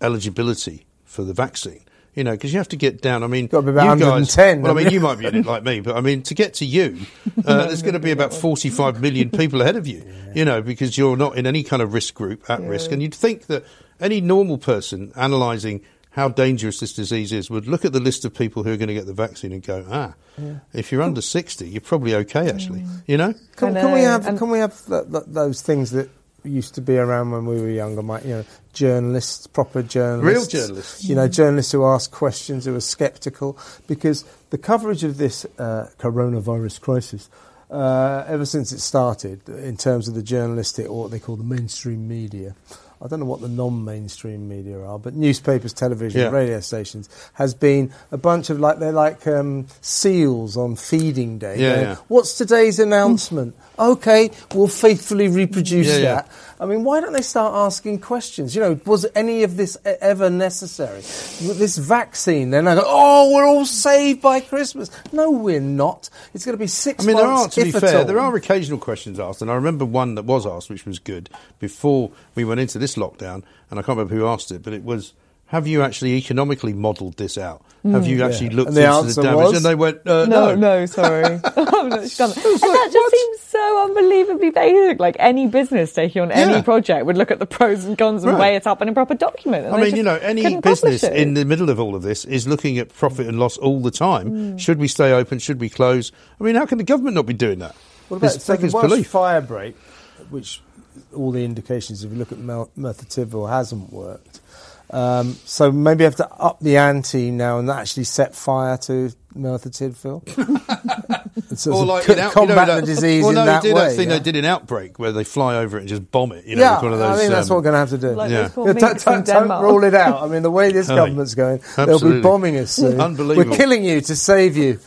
eligibility for the vaccine. You know, because you have to get down. I mean, got to be about you guys. Well, I mean, you might be in it like me, but I mean, to get to you, uh, there's going to be about forty-five million people ahead of you. Yeah. You know, because you're not in any kind of risk group at yeah. risk, and you'd think that any normal person analysing how dangerous this disease is would look at the list of people who are going to get the vaccine and go, ah, yeah. if you're under sixty, you're probably okay, actually. Mm. You know? Can, know, can we have? Can we have th- th- those things that used to be around when we were younger, Mike, you know, journalists, proper journalists. Real journalists. You know, journalists who ask questions, who are sceptical, because the coverage of this uh, coronavirus crisis, uh, ever since it started, in terms of the journalistic, or what they call the mainstream media, I don't know what the non-mainstream media are, but newspapers, television, yeah. radio stations, has been a bunch of, like, they're like um, seals on feeding day. Yeah, yeah. What's today's announcement? OK, we'll faithfully reproduce yeah, that. Yeah. I mean, why don't they start asking questions? You know, was any of this ever necessary? This vaccine, then I go, oh, we're all saved by Christmas. No, we're not. It's going to be six months, I mean, months, there are, to be fair, there are occasional questions asked, and I remember one that was asked, which was good, before we went into this lockdown, and I can't remember who asked it, but it was, have you actually economically modelled this out? Mm, have you actually yeah. looked and the into the damage? Was? And they went, uh, no, no, no, sorry. I'm not sure. And like, that just what? seems so unbelievably basic. Like any business taking on yeah. any project would look at the pros and cons and right. weigh it up in a proper document. And I mean, you know, any business in the middle of all of this is looking at profit and loss all the time. Mm. Should we stay open? Should we close? I mean, how can the government not be doing that? What about it's, so the Welsh fire break, which all the indications, if you look at Merthyr Tydfil, hasn't worked. Um, so maybe you have to up the ante now and actually set fire to Merthyr Tydfil. so or like co- out, combat you know, the disease well, no, in that way. Well, no, do that thing yeah. they did in Outbreak where they fly over it and just bomb it. You know, yeah, with one of those, I think mean, that's um, what we're going to have to do. Like yeah. Yeah, don't, don't, don't rule it out. I mean, the way this I government's mean, going, absolutely. They'll be bombing us soon. Unbelievable. We're killing you to save you.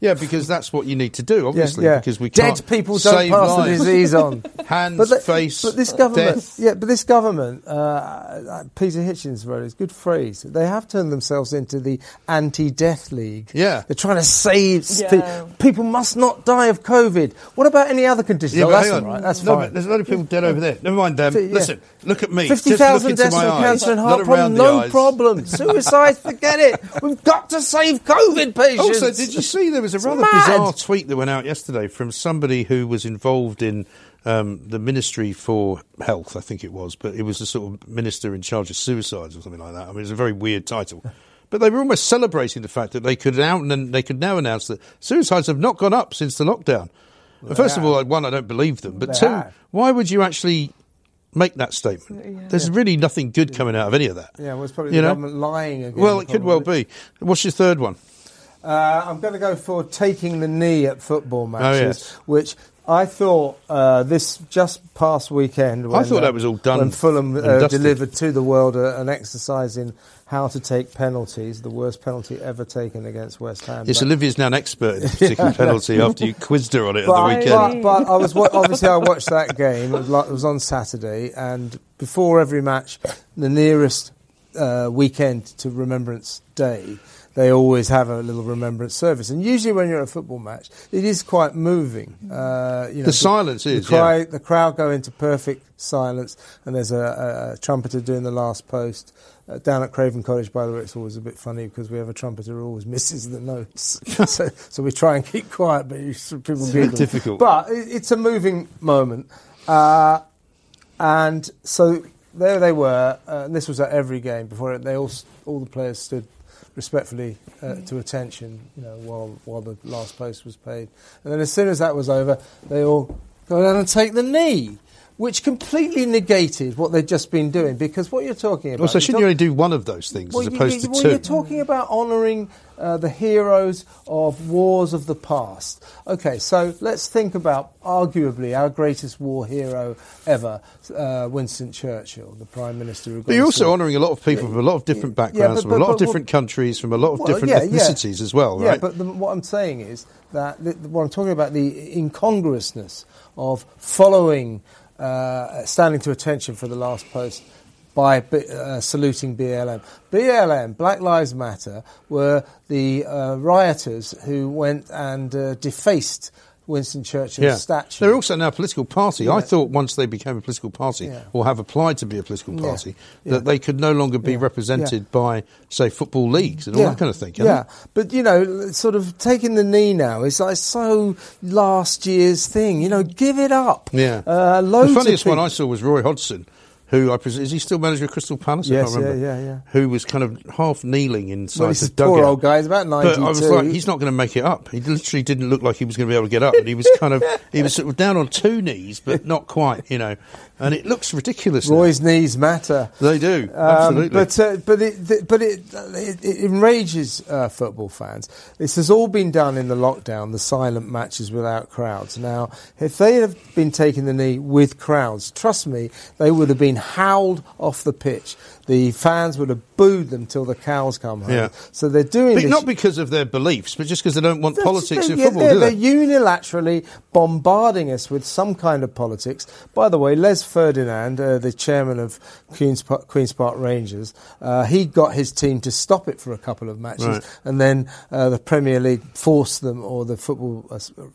Yeah, because that's what you need to do, obviously, yeah, yeah. because we can't Dead people don't save pass lives. The disease on. Hands, but the, face, but this government, death. Yeah, but this government, uh, Peter Hitchens wrote it, good phrase, they have turned themselves into the anti-death league. Yeah. They're trying to save yeah. people. Must not die of COVID. What about any other condition? Yeah, oh, that's all right. That's no, fine. There's a lot of people dead over there. Never mind them. So, yeah. Listen, look at me. Fifty thousand deaths from cancer and heart problems. No eyes. Problem. Suicide. Forget it. We've got to save COVID patients. Also, did you see there was a rather bizarre tweet that went out yesterday from somebody who was involved in um, the Ministry for Health, I think it was, but it was the sort of minister in charge of suicides or something like that. I mean, it's a very weird title. But they were almost celebrating the fact that they could now, they could now announce that suicides have not gone up since the lockdown. Well, first of all, one, I don't believe them. But two, are. Why would you actually make that statement? Yeah. There's really nothing good coming out of any of that. Yeah, well, it's probably you the know? government lying again. Well, it probably. could well be. What's your third one? Uh, I'm going to go for taking the knee at football matches, oh, yes. which I thought uh, this just past weekend when, I thought that was all done when Fulham uh, delivered to the world uh, an exercise in how to take penalties, the worst penalty ever taken against West Ham. Yes, but Olivia's now an expert in this particular yeah, penalty after you quizzed her on it at the weekend. But, but I was, obviously I watched that game, it was, like, it was on Saturday, and before every match, the nearest uh, weekend to Remembrance Day, they always have a little remembrance service. And usually when you're at a football match, it is quite moving. Uh, you know, the, the silence the is, cry, yeah. The crowd go into perfect silence, and there's a, a trumpeter doing the last post. Uh, down at Craven Cottage, by the way, it's always a bit funny because we have a trumpeter who always misses the notes. so, so we try and keep quiet, but you, people it's giggle. It's difficult. But it, it's a moving moment. Uh, and so there they were, uh, and this was at every game. Before it, they all, all the players stood respectfully uh, to attention, you know, while while the last post was paid. And then as soon as that was over, they all go down and take the knee, which completely negated what they'd just been doing, because what you're talking about... Well, so shouldn't talk- you only do one of those things well, as opposed you, to well, two? Well, you're talking about honouring uh, the heroes of wars of the past. OK, so let's think about arguably our greatest war hero ever, uh, Winston Churchill, the Prime Minister. Who got but you're also honouring a lot of people yeah. from a lot of different backgrounds, yeah, but, but, from a lot but, of different well, countries, from a lot of well, different yeah, ethnicities yeah. as well, right? Yeah, but the, what I'm saying is that... The, what I'm talking about, the incongruousness of following... Uh, standing to attention for the last post by uh, saluting B L M. B L M, Black Lives Matter, were the uh, rioters who went and uh, defaced Winston Churchill's yeah. statue. They're also now a political party. Yeah. I thought once they became a political party, yeah. or have applied to be a political party, yeah. that yeah. they could no longer be yeah. represented yeah. by, say, football leagues and all yeah. that kind of thing. Yeah, they? But, you know, sort of taking the knee now is like so last year's thing. You know, give it up. Yeah. Uh, loads the funniest of one I saw was Roy Hodgson, who I presume, is he still manager of Crystal Palace? Yes, I can't remember. Yeah, yeah, yeah. Who was kind of half kneeling inside well, the dugout. Poor old guy, he's about ninety-two. But I was like, he's not going to make it up. He literally didn't look like he was going to be able to get up. And he was kind of, he was sort of down on two knees, but not quite, you know. And it looks ridiculous. Roy's now. Knees matter. They do, um, absolutely. But uh, but it but it, it, it enrages uh, football fans. This has all been done in the lockdown, the silent matches without crowds. Now, if they had been taking the knee with crowds, trust me, they would have been howled off the pitch. The fans would have booed them till the cows come home. Yeah. So they're doing but this. Not because of their beliefs, but just because they don't want That's politics in yeah, football, do they? They're unilaterally bombarding us with some kind of politics. By the way, Les Ferdinand, uh, the chairman of Queen's Park, Queen's Park Rangers, uh, he got his team to stop it for a couple of matches, right. and then uh, the Premier League forced them, or the football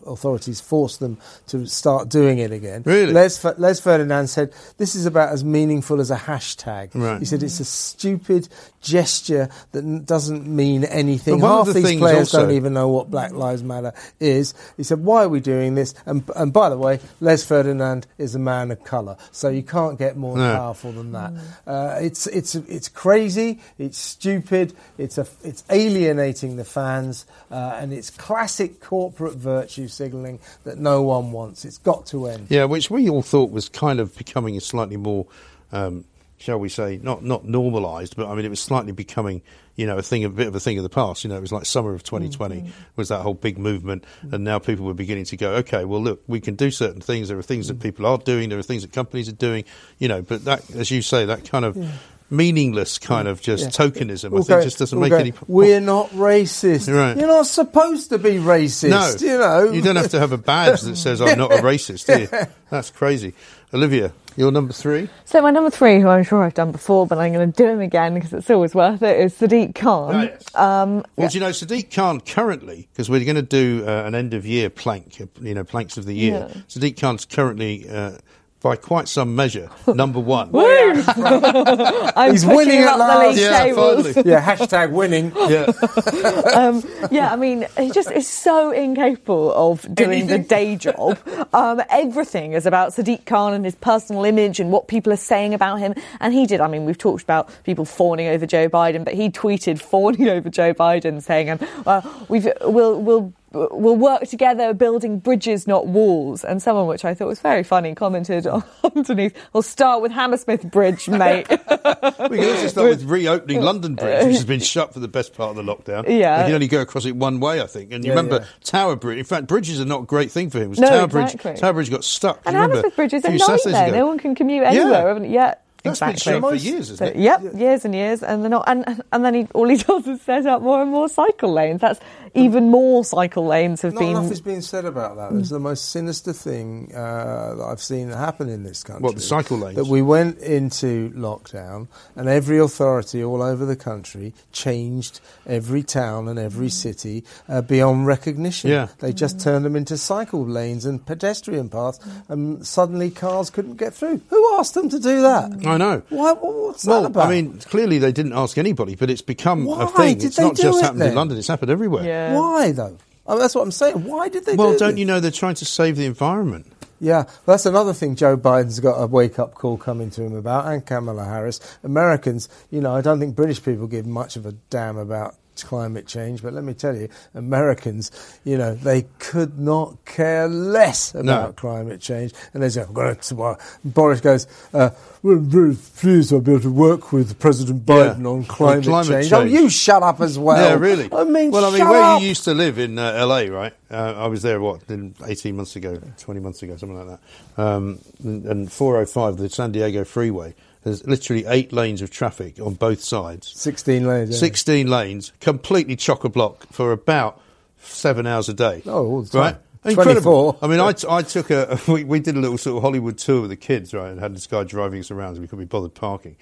authorities forced them to start doing it again. Really? Les, Les Ferdinand said, this is about as meaningful as a hashtag. Right. He said, it's a stupid gesture that doesn't mean anything. Half of these players also don't even know what Black Lives Matter is. He said, why are we doing this? And, and by the way, Les Ferdinand is a man of colour, so you can't get more no. powerful than that. Uh, it's it's it's crazy, it's stupid, it's a, it's alienating the fans, uh, and it's classic corporate virtue signalling that no one wants. It's got to end. Yeah, which we all thought was kind of becoming a slightly more... Um, shall we say, not not normalised, but I mean, it was slightly becoming, you know, a thing, a bit of a thing of the past. You know, it was like summer of twenty twenty mm-hmm. was that whole big movement, mm-hmm. and now people were beginning to go, okay, well, look, we can do certain things. There are things mm-hmm. that people are doing. There are things that companies are doing. You know, but that, as you say, that kind of yeah. meaningless kind of just yeah. tokenism, I think, go, just doesn't make go. any... We're not racist. Right. You're not supposed to be racist, no. you know. You don't have to have a badge that says, I'm not a racist, do you? That's crazy. Olivia, your number three? So my number three, who I'm sure I've done before, but I'm going to do him again because it's always worth it, is Sadiq Khan. Oh, yes. um, well, yeah. do you know, Sadiq Khan currently, because we're going to do uh, an end-of-year plank, you know, planks of the year, yeah. Sadiq Khan's currently... Uh, by quite some measure, number one. He's winning at last. Yeah, finally. yeah, hashtag winning. Yeah. um, yeah, I mean, he just is so incapable of doing the day job. Um, everything is about Sadiq Khan and his personal image and what people are saying about him. And he did. I mean, we've talked about people fawning over Joe Biden, but he tweeted fawning over Joe Biden, saying, um, well, we've, we'll, we'll will work together building bridges, not walls. And someone, which I thought was very funny, commented underneath, we'll start with Hammersmith Bridge, mate. We can also start with reopening London Bridge, which has been shut for the best part of the lockdown. Yeah. You can only go across it one way, I think. And you yeah, remember yeah. Tower Bridge. In fact, bridges are not a great thing for him. It was no, Tower exactly. Bridge. Tower Bridge got stuck. And Hammersmith Bridge is a nightmare. No one can commute anywhere, yeah. haven't it? Yeah. That's exactly. been shown for years, isn't it? So, yep, yeah. years and years, and they're not. And and then he, all he does is set up more and more cycle lanes. That's even more cycle lanes have not been. Not enough is being said about that. It's mm. the most sinister thing uh, that I've seen happen in this country. What, the cycle lanes? That we went into lockdown, and every authority all over the country changed every town and every city uh, beyond recognition. Yeah. They just mm. turned them into cycle lanes and pedestrian paths, and suddenly cars couldn't get through. Who asked them to do that? Mm. I know. Why, what's well, that about? I mean, clearly they didn't ask anybody, but it's become Why a thing. It's not just it happened then? in London, it's happened everywhere. Yeah. Why, though? I mean, that's what I'm saying. Why did they well, do Well, don't this? you know they're trying to save the environment? Yeah, well, that's another thing Joe Biden's got a wake-up call coming to him about, and Kamala Harris. Americans, you know, I don't think British people give much of a damn about climate change, but let me tell you, Americans, you know, they could not care less about no. climate change. And they say, I've got to tomorrow. And Boris goes, uh, we're very pleased I'll be able to work with President Biden yeah. on climate, climate change. change. Oh, you shut up as well. Yeah, really. I mean, Well, I mean, where up. you used to live in uh, L A, right? Uh, I was there, what, eighteen months ago, twenty months ago, something like that. Um, and four oh five, the San Diego freeway. There's literally eight lanes of traffic on both sides. Sixteen lanes. Yeah. Sixteen lanes, completely chock-a-block for about seven hours a day. Oh, all the time. Right? Incredible. twenty-four I mean, I, t- I took a... We, we did a little sort of Hollywood tour with the kids, right, and had this guy driving us around so we couldn't be bothered parking.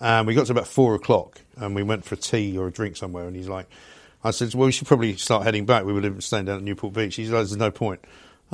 And we got to about four o'clock and we went for a tea or a drink somewhere and he's like... I said, well, we should probably start heading back. We were staying down at Newport Beach. He said, there's no point.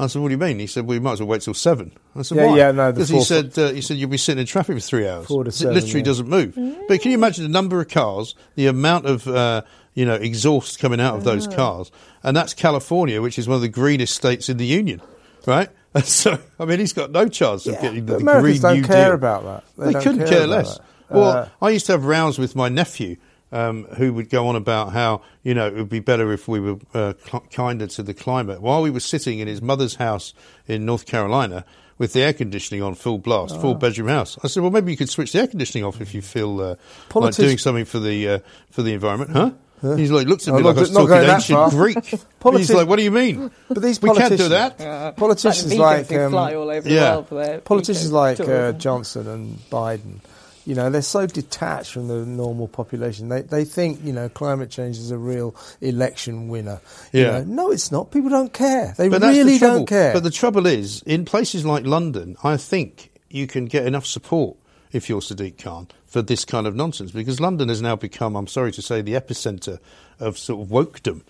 I said, what do you mean? He said, well, you might as well wait till seven. I said, yeah, why? Yeah, no, because he said, uh, he said, you'll be sitting in traffic for three hours. Four to seven, it literally yeah. doesn't move. Mm. But can you imagine the number of cars, the amount of, uh, you know, exhaust coming out of those cars? And that's California, which is one of the greenest states in the union, right? And so, I mean, he's got no chance yeah. of getting the, the Green New Deal. Americans don't care about that. They, they couldn't care, care less. Uh, well, I used to have rows with my nephew. Um, who would go on about how, you know, it would be better if we were uh, cl- kinder to the climate. While we were sitting in his mother's house in North Carolina with the air conditioning on full blast, oh. full bedroom house. I said, well, maybe you could switch the air conditioning off if you feel uh, like doing something for the uh, for the environment. Huh? Huh? He's like, looks at me oh, like I was talking ancient Greek. Politi- He's like, what do you mean? But these we can't do that. Uh, politicians like, like um, fly all over yeah. the world for politicians like uh, Johnson and Biden. You know, they're so detached from the normal population. They they think, you know, climate change is a real election winner. Yeah. You know, no, it's not. People don't care. They but really the don't care. But the trouble is, in places like London, I think you can get enough support if you're Sadiq Khan for this kind of nonsense, because London has now become, I'm sorry to say, the epicentre of sort of wokedom.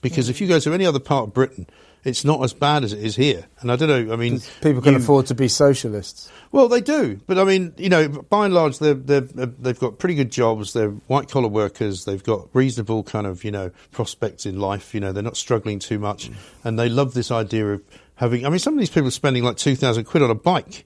Because mm. if you go to any other part of Britain, it's not as bad as it is here. And I don't know, I mean... People can you, afford to be socialists. Well, they do. But, I mean, you know, by and large, they're, they're, they've got pretty good jobs. They're white-collar workers. They've got reasonable kind of, you know, prospects in life. You know, they're not struggling too much. Mm. And they love this idea of having... I mean, some of these people are spending like two thousand quid on a bike.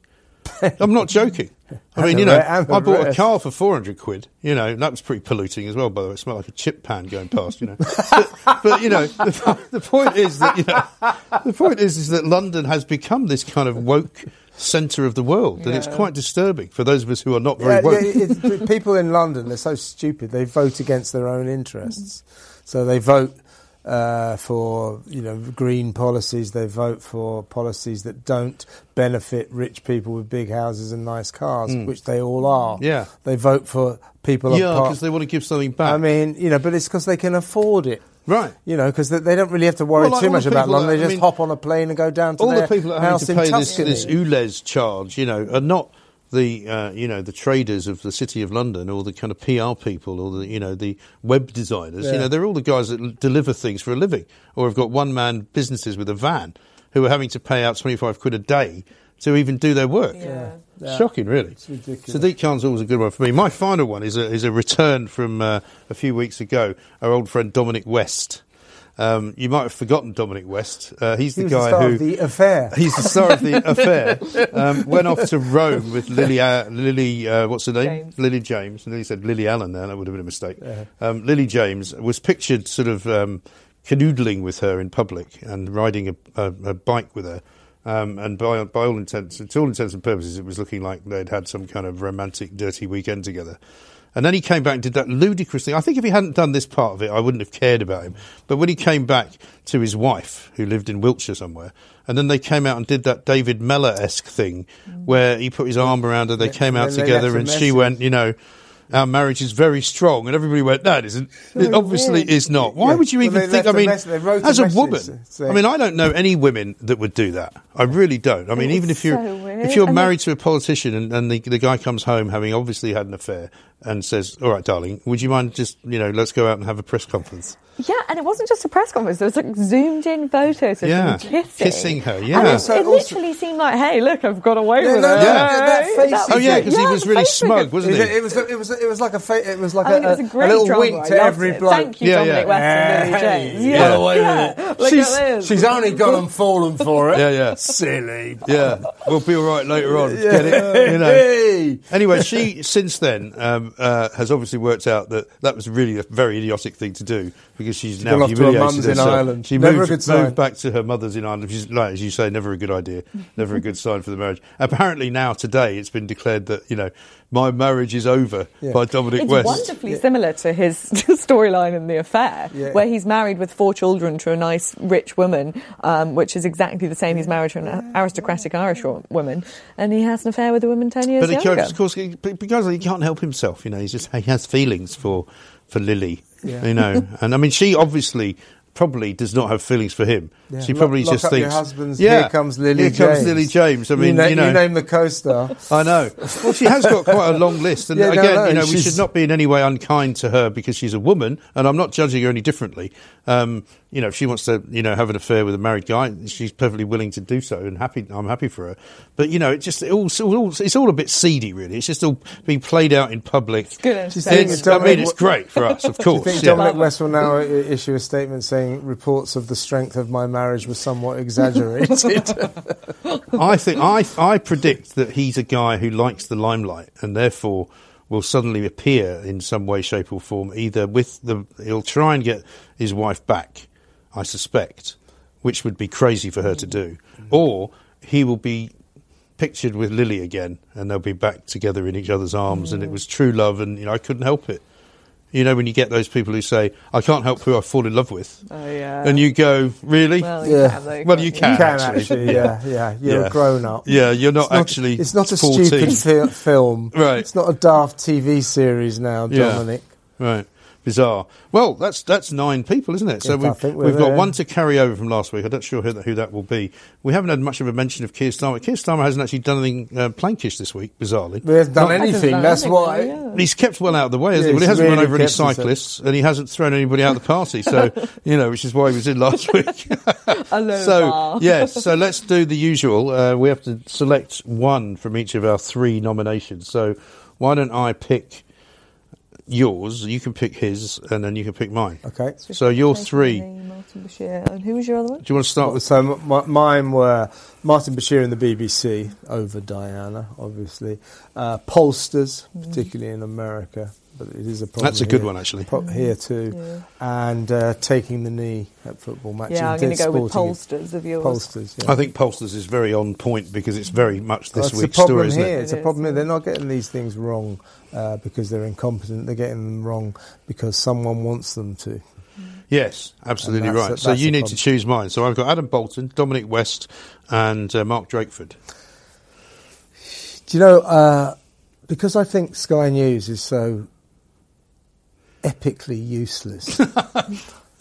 I'm not joking. I mean, you know, I bought a car for four hundred quid, you know, and that was pretty polluting as well, by the way. It smelled like a chip pan going past, you know. But, but you know, the, the point is that, you know, the point is, is that London has become this kind of woke centre of the world, yeah. and it's quite disturbing for those of us who are not very yeah, woke. Yeah, it's, people in London, they're so stupid, they vote against their own interests. So they vote... Uh, for, you know, green policies. They vote for policies that don't benefit rich people with big houses and nice cars, mm. which they all are. Yeah. They vote for people... Yeah, because they want to give something back. I mean, you know, but it's because they can afford it. Right. You know, because they don't really have to worry well, like too much about London. That, they just I mean, hop on a plane and go down to all their house in Tuscany. All the people that have to pay this, this U L E Z charge, you know, are not... the uh, you know, the traders of the City of London, or the kind of P R people, or the, you know, the web designers, yeah. you know, they're all the guys that deliver things for a living, or have got one man businesses with a van, who are having to pay out twenty-five quid a day to even do their work. Yeah. Yeah. Shocking, really. It's ridiculous. Sadiq Khan's always a good one for me. My final one is a, is a return from uh, a few weeks ago. Our old friend Dominic West. Um, you might have forgotten Dominic West. Uh, he's the he was guy the star who of the affair. He's the star of the affair. Um, went off to Rome with Lily. Uh, Lily, uh, what's her name? James. Lily James. And then he said Lily Allen. There, that would have been a mistake. Yeah. Um, Lily James was pictured sort of um, canoodling with her in public and riding a, a, a bike with her. Um, and by, by all intents, to all intents and purposes, it was looking like they'd had some kind of romantic, dirty weekend together. And then he came back and did that ludicrous thing. I think if he hadn't done this part of it, I wouldn't have cared about him. But when he came back to his wife, who lived in Wiltshire somewhere, and then they came out and did that David Mellor-esque thing where he put his arm around her, they came out together, and she went, you know, our marriage is very strong. And everybody went, no, it isn't. It obviously is not. Why would you even think, I mean, as a woman, I mean, I don't know any women that would do that. I really don't. I mean, even if you're, if you're married to a politician and, and the, the guy comes home having obviously had an affair and says, all right, darling, would you mind just, you know, let's go out and have a press conference. Yeah, and it wasn't just a press conference. There was like zoomed-in photos of yeah. him kissing. Kissing her, yeah. And it, so it also, literally seemed like, hey, look, I've got away yeah, with no, it. Yeah, that face. That oh, yeah, because yeah, he was really smug, of, wasn't he? It was, it was, it was like a, fa- it was like a, it was a, great a little drama. wink to every bloke. Thank you, yeah, Dominic yeah. West and Lily James. Yeah, yeah. Away yeah. With it. She's, she's only gone and fallen for it. Yeah, yeah. Silly. Yeah, we'll be all right later on. Yeah. Get it? You know. Anyway, she, since then, um, uh, has obviously worked out that that was really a very idiotic thing to do. Because she's, she's now humiliated herself. She never moved, moved back to her mother's in Ireland. She's, like, as you say, never a good idea, never a good sign for the marriage. Apparently now, today, it's been declared that, you know, my marriage is over yeah. by Dominic it's West. It's wonderfully yeah. similar to his storyline in The Affair, yeah. where he's married with four children to a nice, rich woman, um, which is exactly the same. He's married to an aristocratic Irish woman, and he has an affair with a woman ten years but younger. But, of course, he, because he can't help himself, you know, he's just, he has feelings for... for Lily, yeah. you know, and I mean, she obviously probably does not have feelings for him. Yeah. She probably lock, lock just up thinks, your husband's, yeah, here comes Lily. Here James. comes Lily James. I mean, you, na- you know, you name the co-star. I know. Well, she has got quite a long list, and yeah, again, no, no, you know, we should not be in any way unkind to her because she's a woman, and I'm not judging her any differently. Um, you know, if she wants to, you know, have an affair with a married guy, she's perfectly willing to do so, and happy. I'm happy for her. But you know, it just it all, it's all a bit seedy, really. It's just all being played out in public. It's good. It's, it's, I mean, it's great for us, of course. Do you think yeah. Dominic West will now issue a statement saying reports of the strength of my marriage were somewhat exaggerated? I think I, I predict that he's a guy who likes the limelight, and therefore will suddenly appear in some way, shape, or form. Either with the, he'll try and get his wife back, I suspect, which would be crazy for her to do, or he will be pictured with Lily again, and they'll be back together in each other's arms, mm. and it was true love, and you know, I couldn't help it. You know, when you get those people who say, I can't help who I fall in love with. Oh, yeah. And you go, really? Well, you yeah. can. Well, you can, you can actually. actually yeah, yeah. You're yeah. a grown-up. Yeah, you're not, it's not actually It's not a fourteen. Stupid fil- film. Right. It's not a daft T V series now, Dominic. Yeah. Right. Bizarre. Well, that's that's nine people, isn't it? So yeah, we've, we've got one to carry over from last week. I'm not sure who that, who that will be. We haven't had much of a mention of Keir Starmer. Keir Starmer hasn't actually done anything uh, Plankish this week, bizarrely. He hasn't done not anything, done that's anything, why. Yeah. He's kept well out of the way, hasn't yeah, he? Well, he hasn't really run over any cyclists, himself. And he hasn't thrown anybody out of the party, so, you know, which is why he was in last week. So, yes, so let's do the usual. Uh, we have to select one from each of our three nominations. So why don't I pick... yours, you can pick his, and then you can pick mine. Okay. So your three. Martin Bashir. And who was your other one? Do you want to start with... So my, mine were Martin Bashir and the B B C, over Diana, obviously. Uh, pollsters, mm. particularly in America. But it is a problem. That's a good here. one, actually. Pro- here, too. Yeah. And uh, taking the knee at football matches. Yeah, I'm going to go with pollsters of yours. Pollsters, yeah. I think pollsters is very on point because it's very much this well, week's story, isn't here. it? It's it a is. problem here. They're not getting these things wrong uh, because they're incompetent. They're getting them wrong because someone wants them to. Yes, absolutely right. A, so you need problem. to choose mine. So I've got Adam Boulton, Dominic West and uh, Mark Drakeford. Do you know, uh, because I think Sky News is so... epically useless.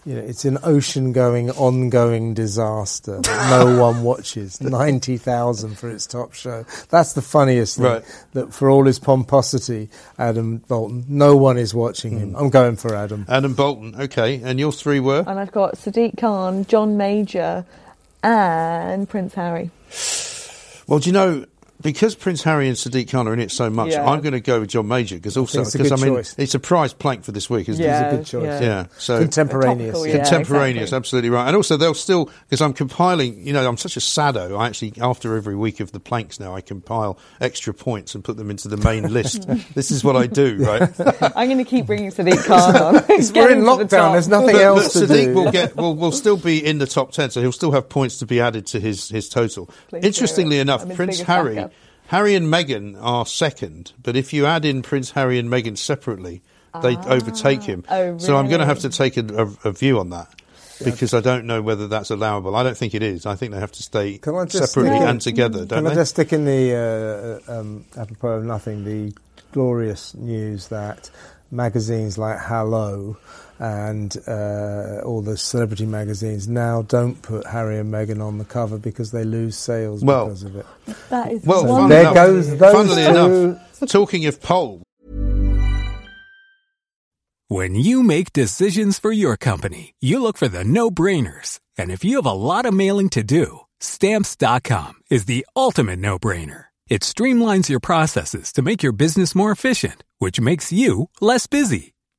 You know, it's an ocean-going, ongoing disaster that no one watches. ninety thousand for its top show. That's the funniest thing, right. that for all his pomposity, Adam Boulton, no one is watching him. Mm. I'm going for Adam. Adam Boulton, OK. And your three were? And I've got Sadiq Khan, John Major and Prince Harry. Well, do you know... because Prince Harry and Sadiq Khan are in it so much, yeah. I'm going to go with John Major because also because I, I mean choice. It's a prize Plank for this week, isn't yeah, it? It's a good choice. Yeah, yeah. So contemporaneous, topical, yeah, contemporaneous, exactly. Absolutely right. And also they'll still because I'm compiling. You know, I'm such a saddo. I actually after every week of the Planks now, I compile extra points and put them into the main list. This is what I do, right? I'm going to keep bringing Sadiq Khan on. We're in lockdown. The there's nothing but, else but to Sadiq do. Will get will will still be in the top ten, so he'll still have points to be added to his his total. Please Interestingly enough, I'm Prince Harry. Backup. Harry and Meghan are second, but if you add in Prince Harry and Meghan separately, they ah, overtake him. Oh, really? So I'm going to have to take a, a, a view on that because I don't know whether that's allowable. I don't think it is. I think they have to stay separately and in, together, don't can they? Can I just stick in the, uh, um, apropos of nothing, the glorious news that magazines like Hello and uh, all the celebrity magazines now don't put Harry and Meghan on the cover because they lose sales well, because of it. That is well, fun there enough, goes those funnily two. Enough, talking of polls. When you make decisions for your company, you look for the no-brainers. And if you have a lot of mailing to do, Stamps dot com is the ultimate no-brainer. It streamlines your processes to make your business more efficient, which makes you less busy.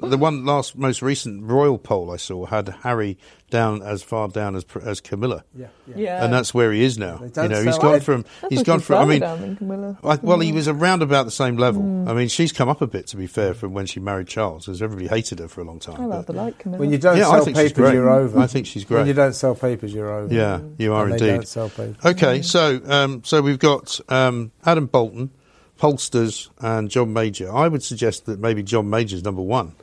The one last, most recent royal poll I saw had Harry down as far down as as Camilla, yeah, yeah. yeah. and that's where he is now. You know, he's gone from he's gone from. I mean, I, well, he was around about the same level. Mm. I mean, she's come up a bit, to be fair, from when she married Charles, because everybody hated her for a long time. I rather like Camilla. When you don't yeah, sell papers, you're over. I think she's great. When you don't sell papers, you're over. Yeah, you are and indeed. They don't sell papers. Okay, so um, so we've got um, Adam Boulton, pollsters and John Major. I would suggest that maybe John Major's number one.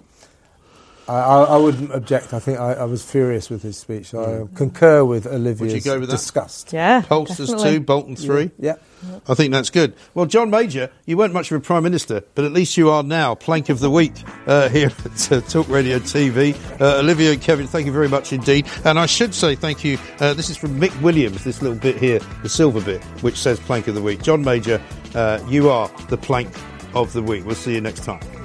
I, I, I wouldn't object. I think I, I was furious with his speech. So mm. I concur with Olivia's would you go with that? Disgust. Yeah, pollsters definitely. Two, Bolton three. Yeah. yeah, I think that's good. Well, John Major, you weren't much of a Prime Minister, but at least you are now Plank of the Week uh, here at uh, Talk Radio T V. Uh, Olivia and Kevin, thank you very much indeed. And I should say thank you. Uh, this is from Mick Williams, this little bit here, the silver bit, which says Plank of the Week. John Major, Uh, you are the Plank of the Week. We'll see you next time.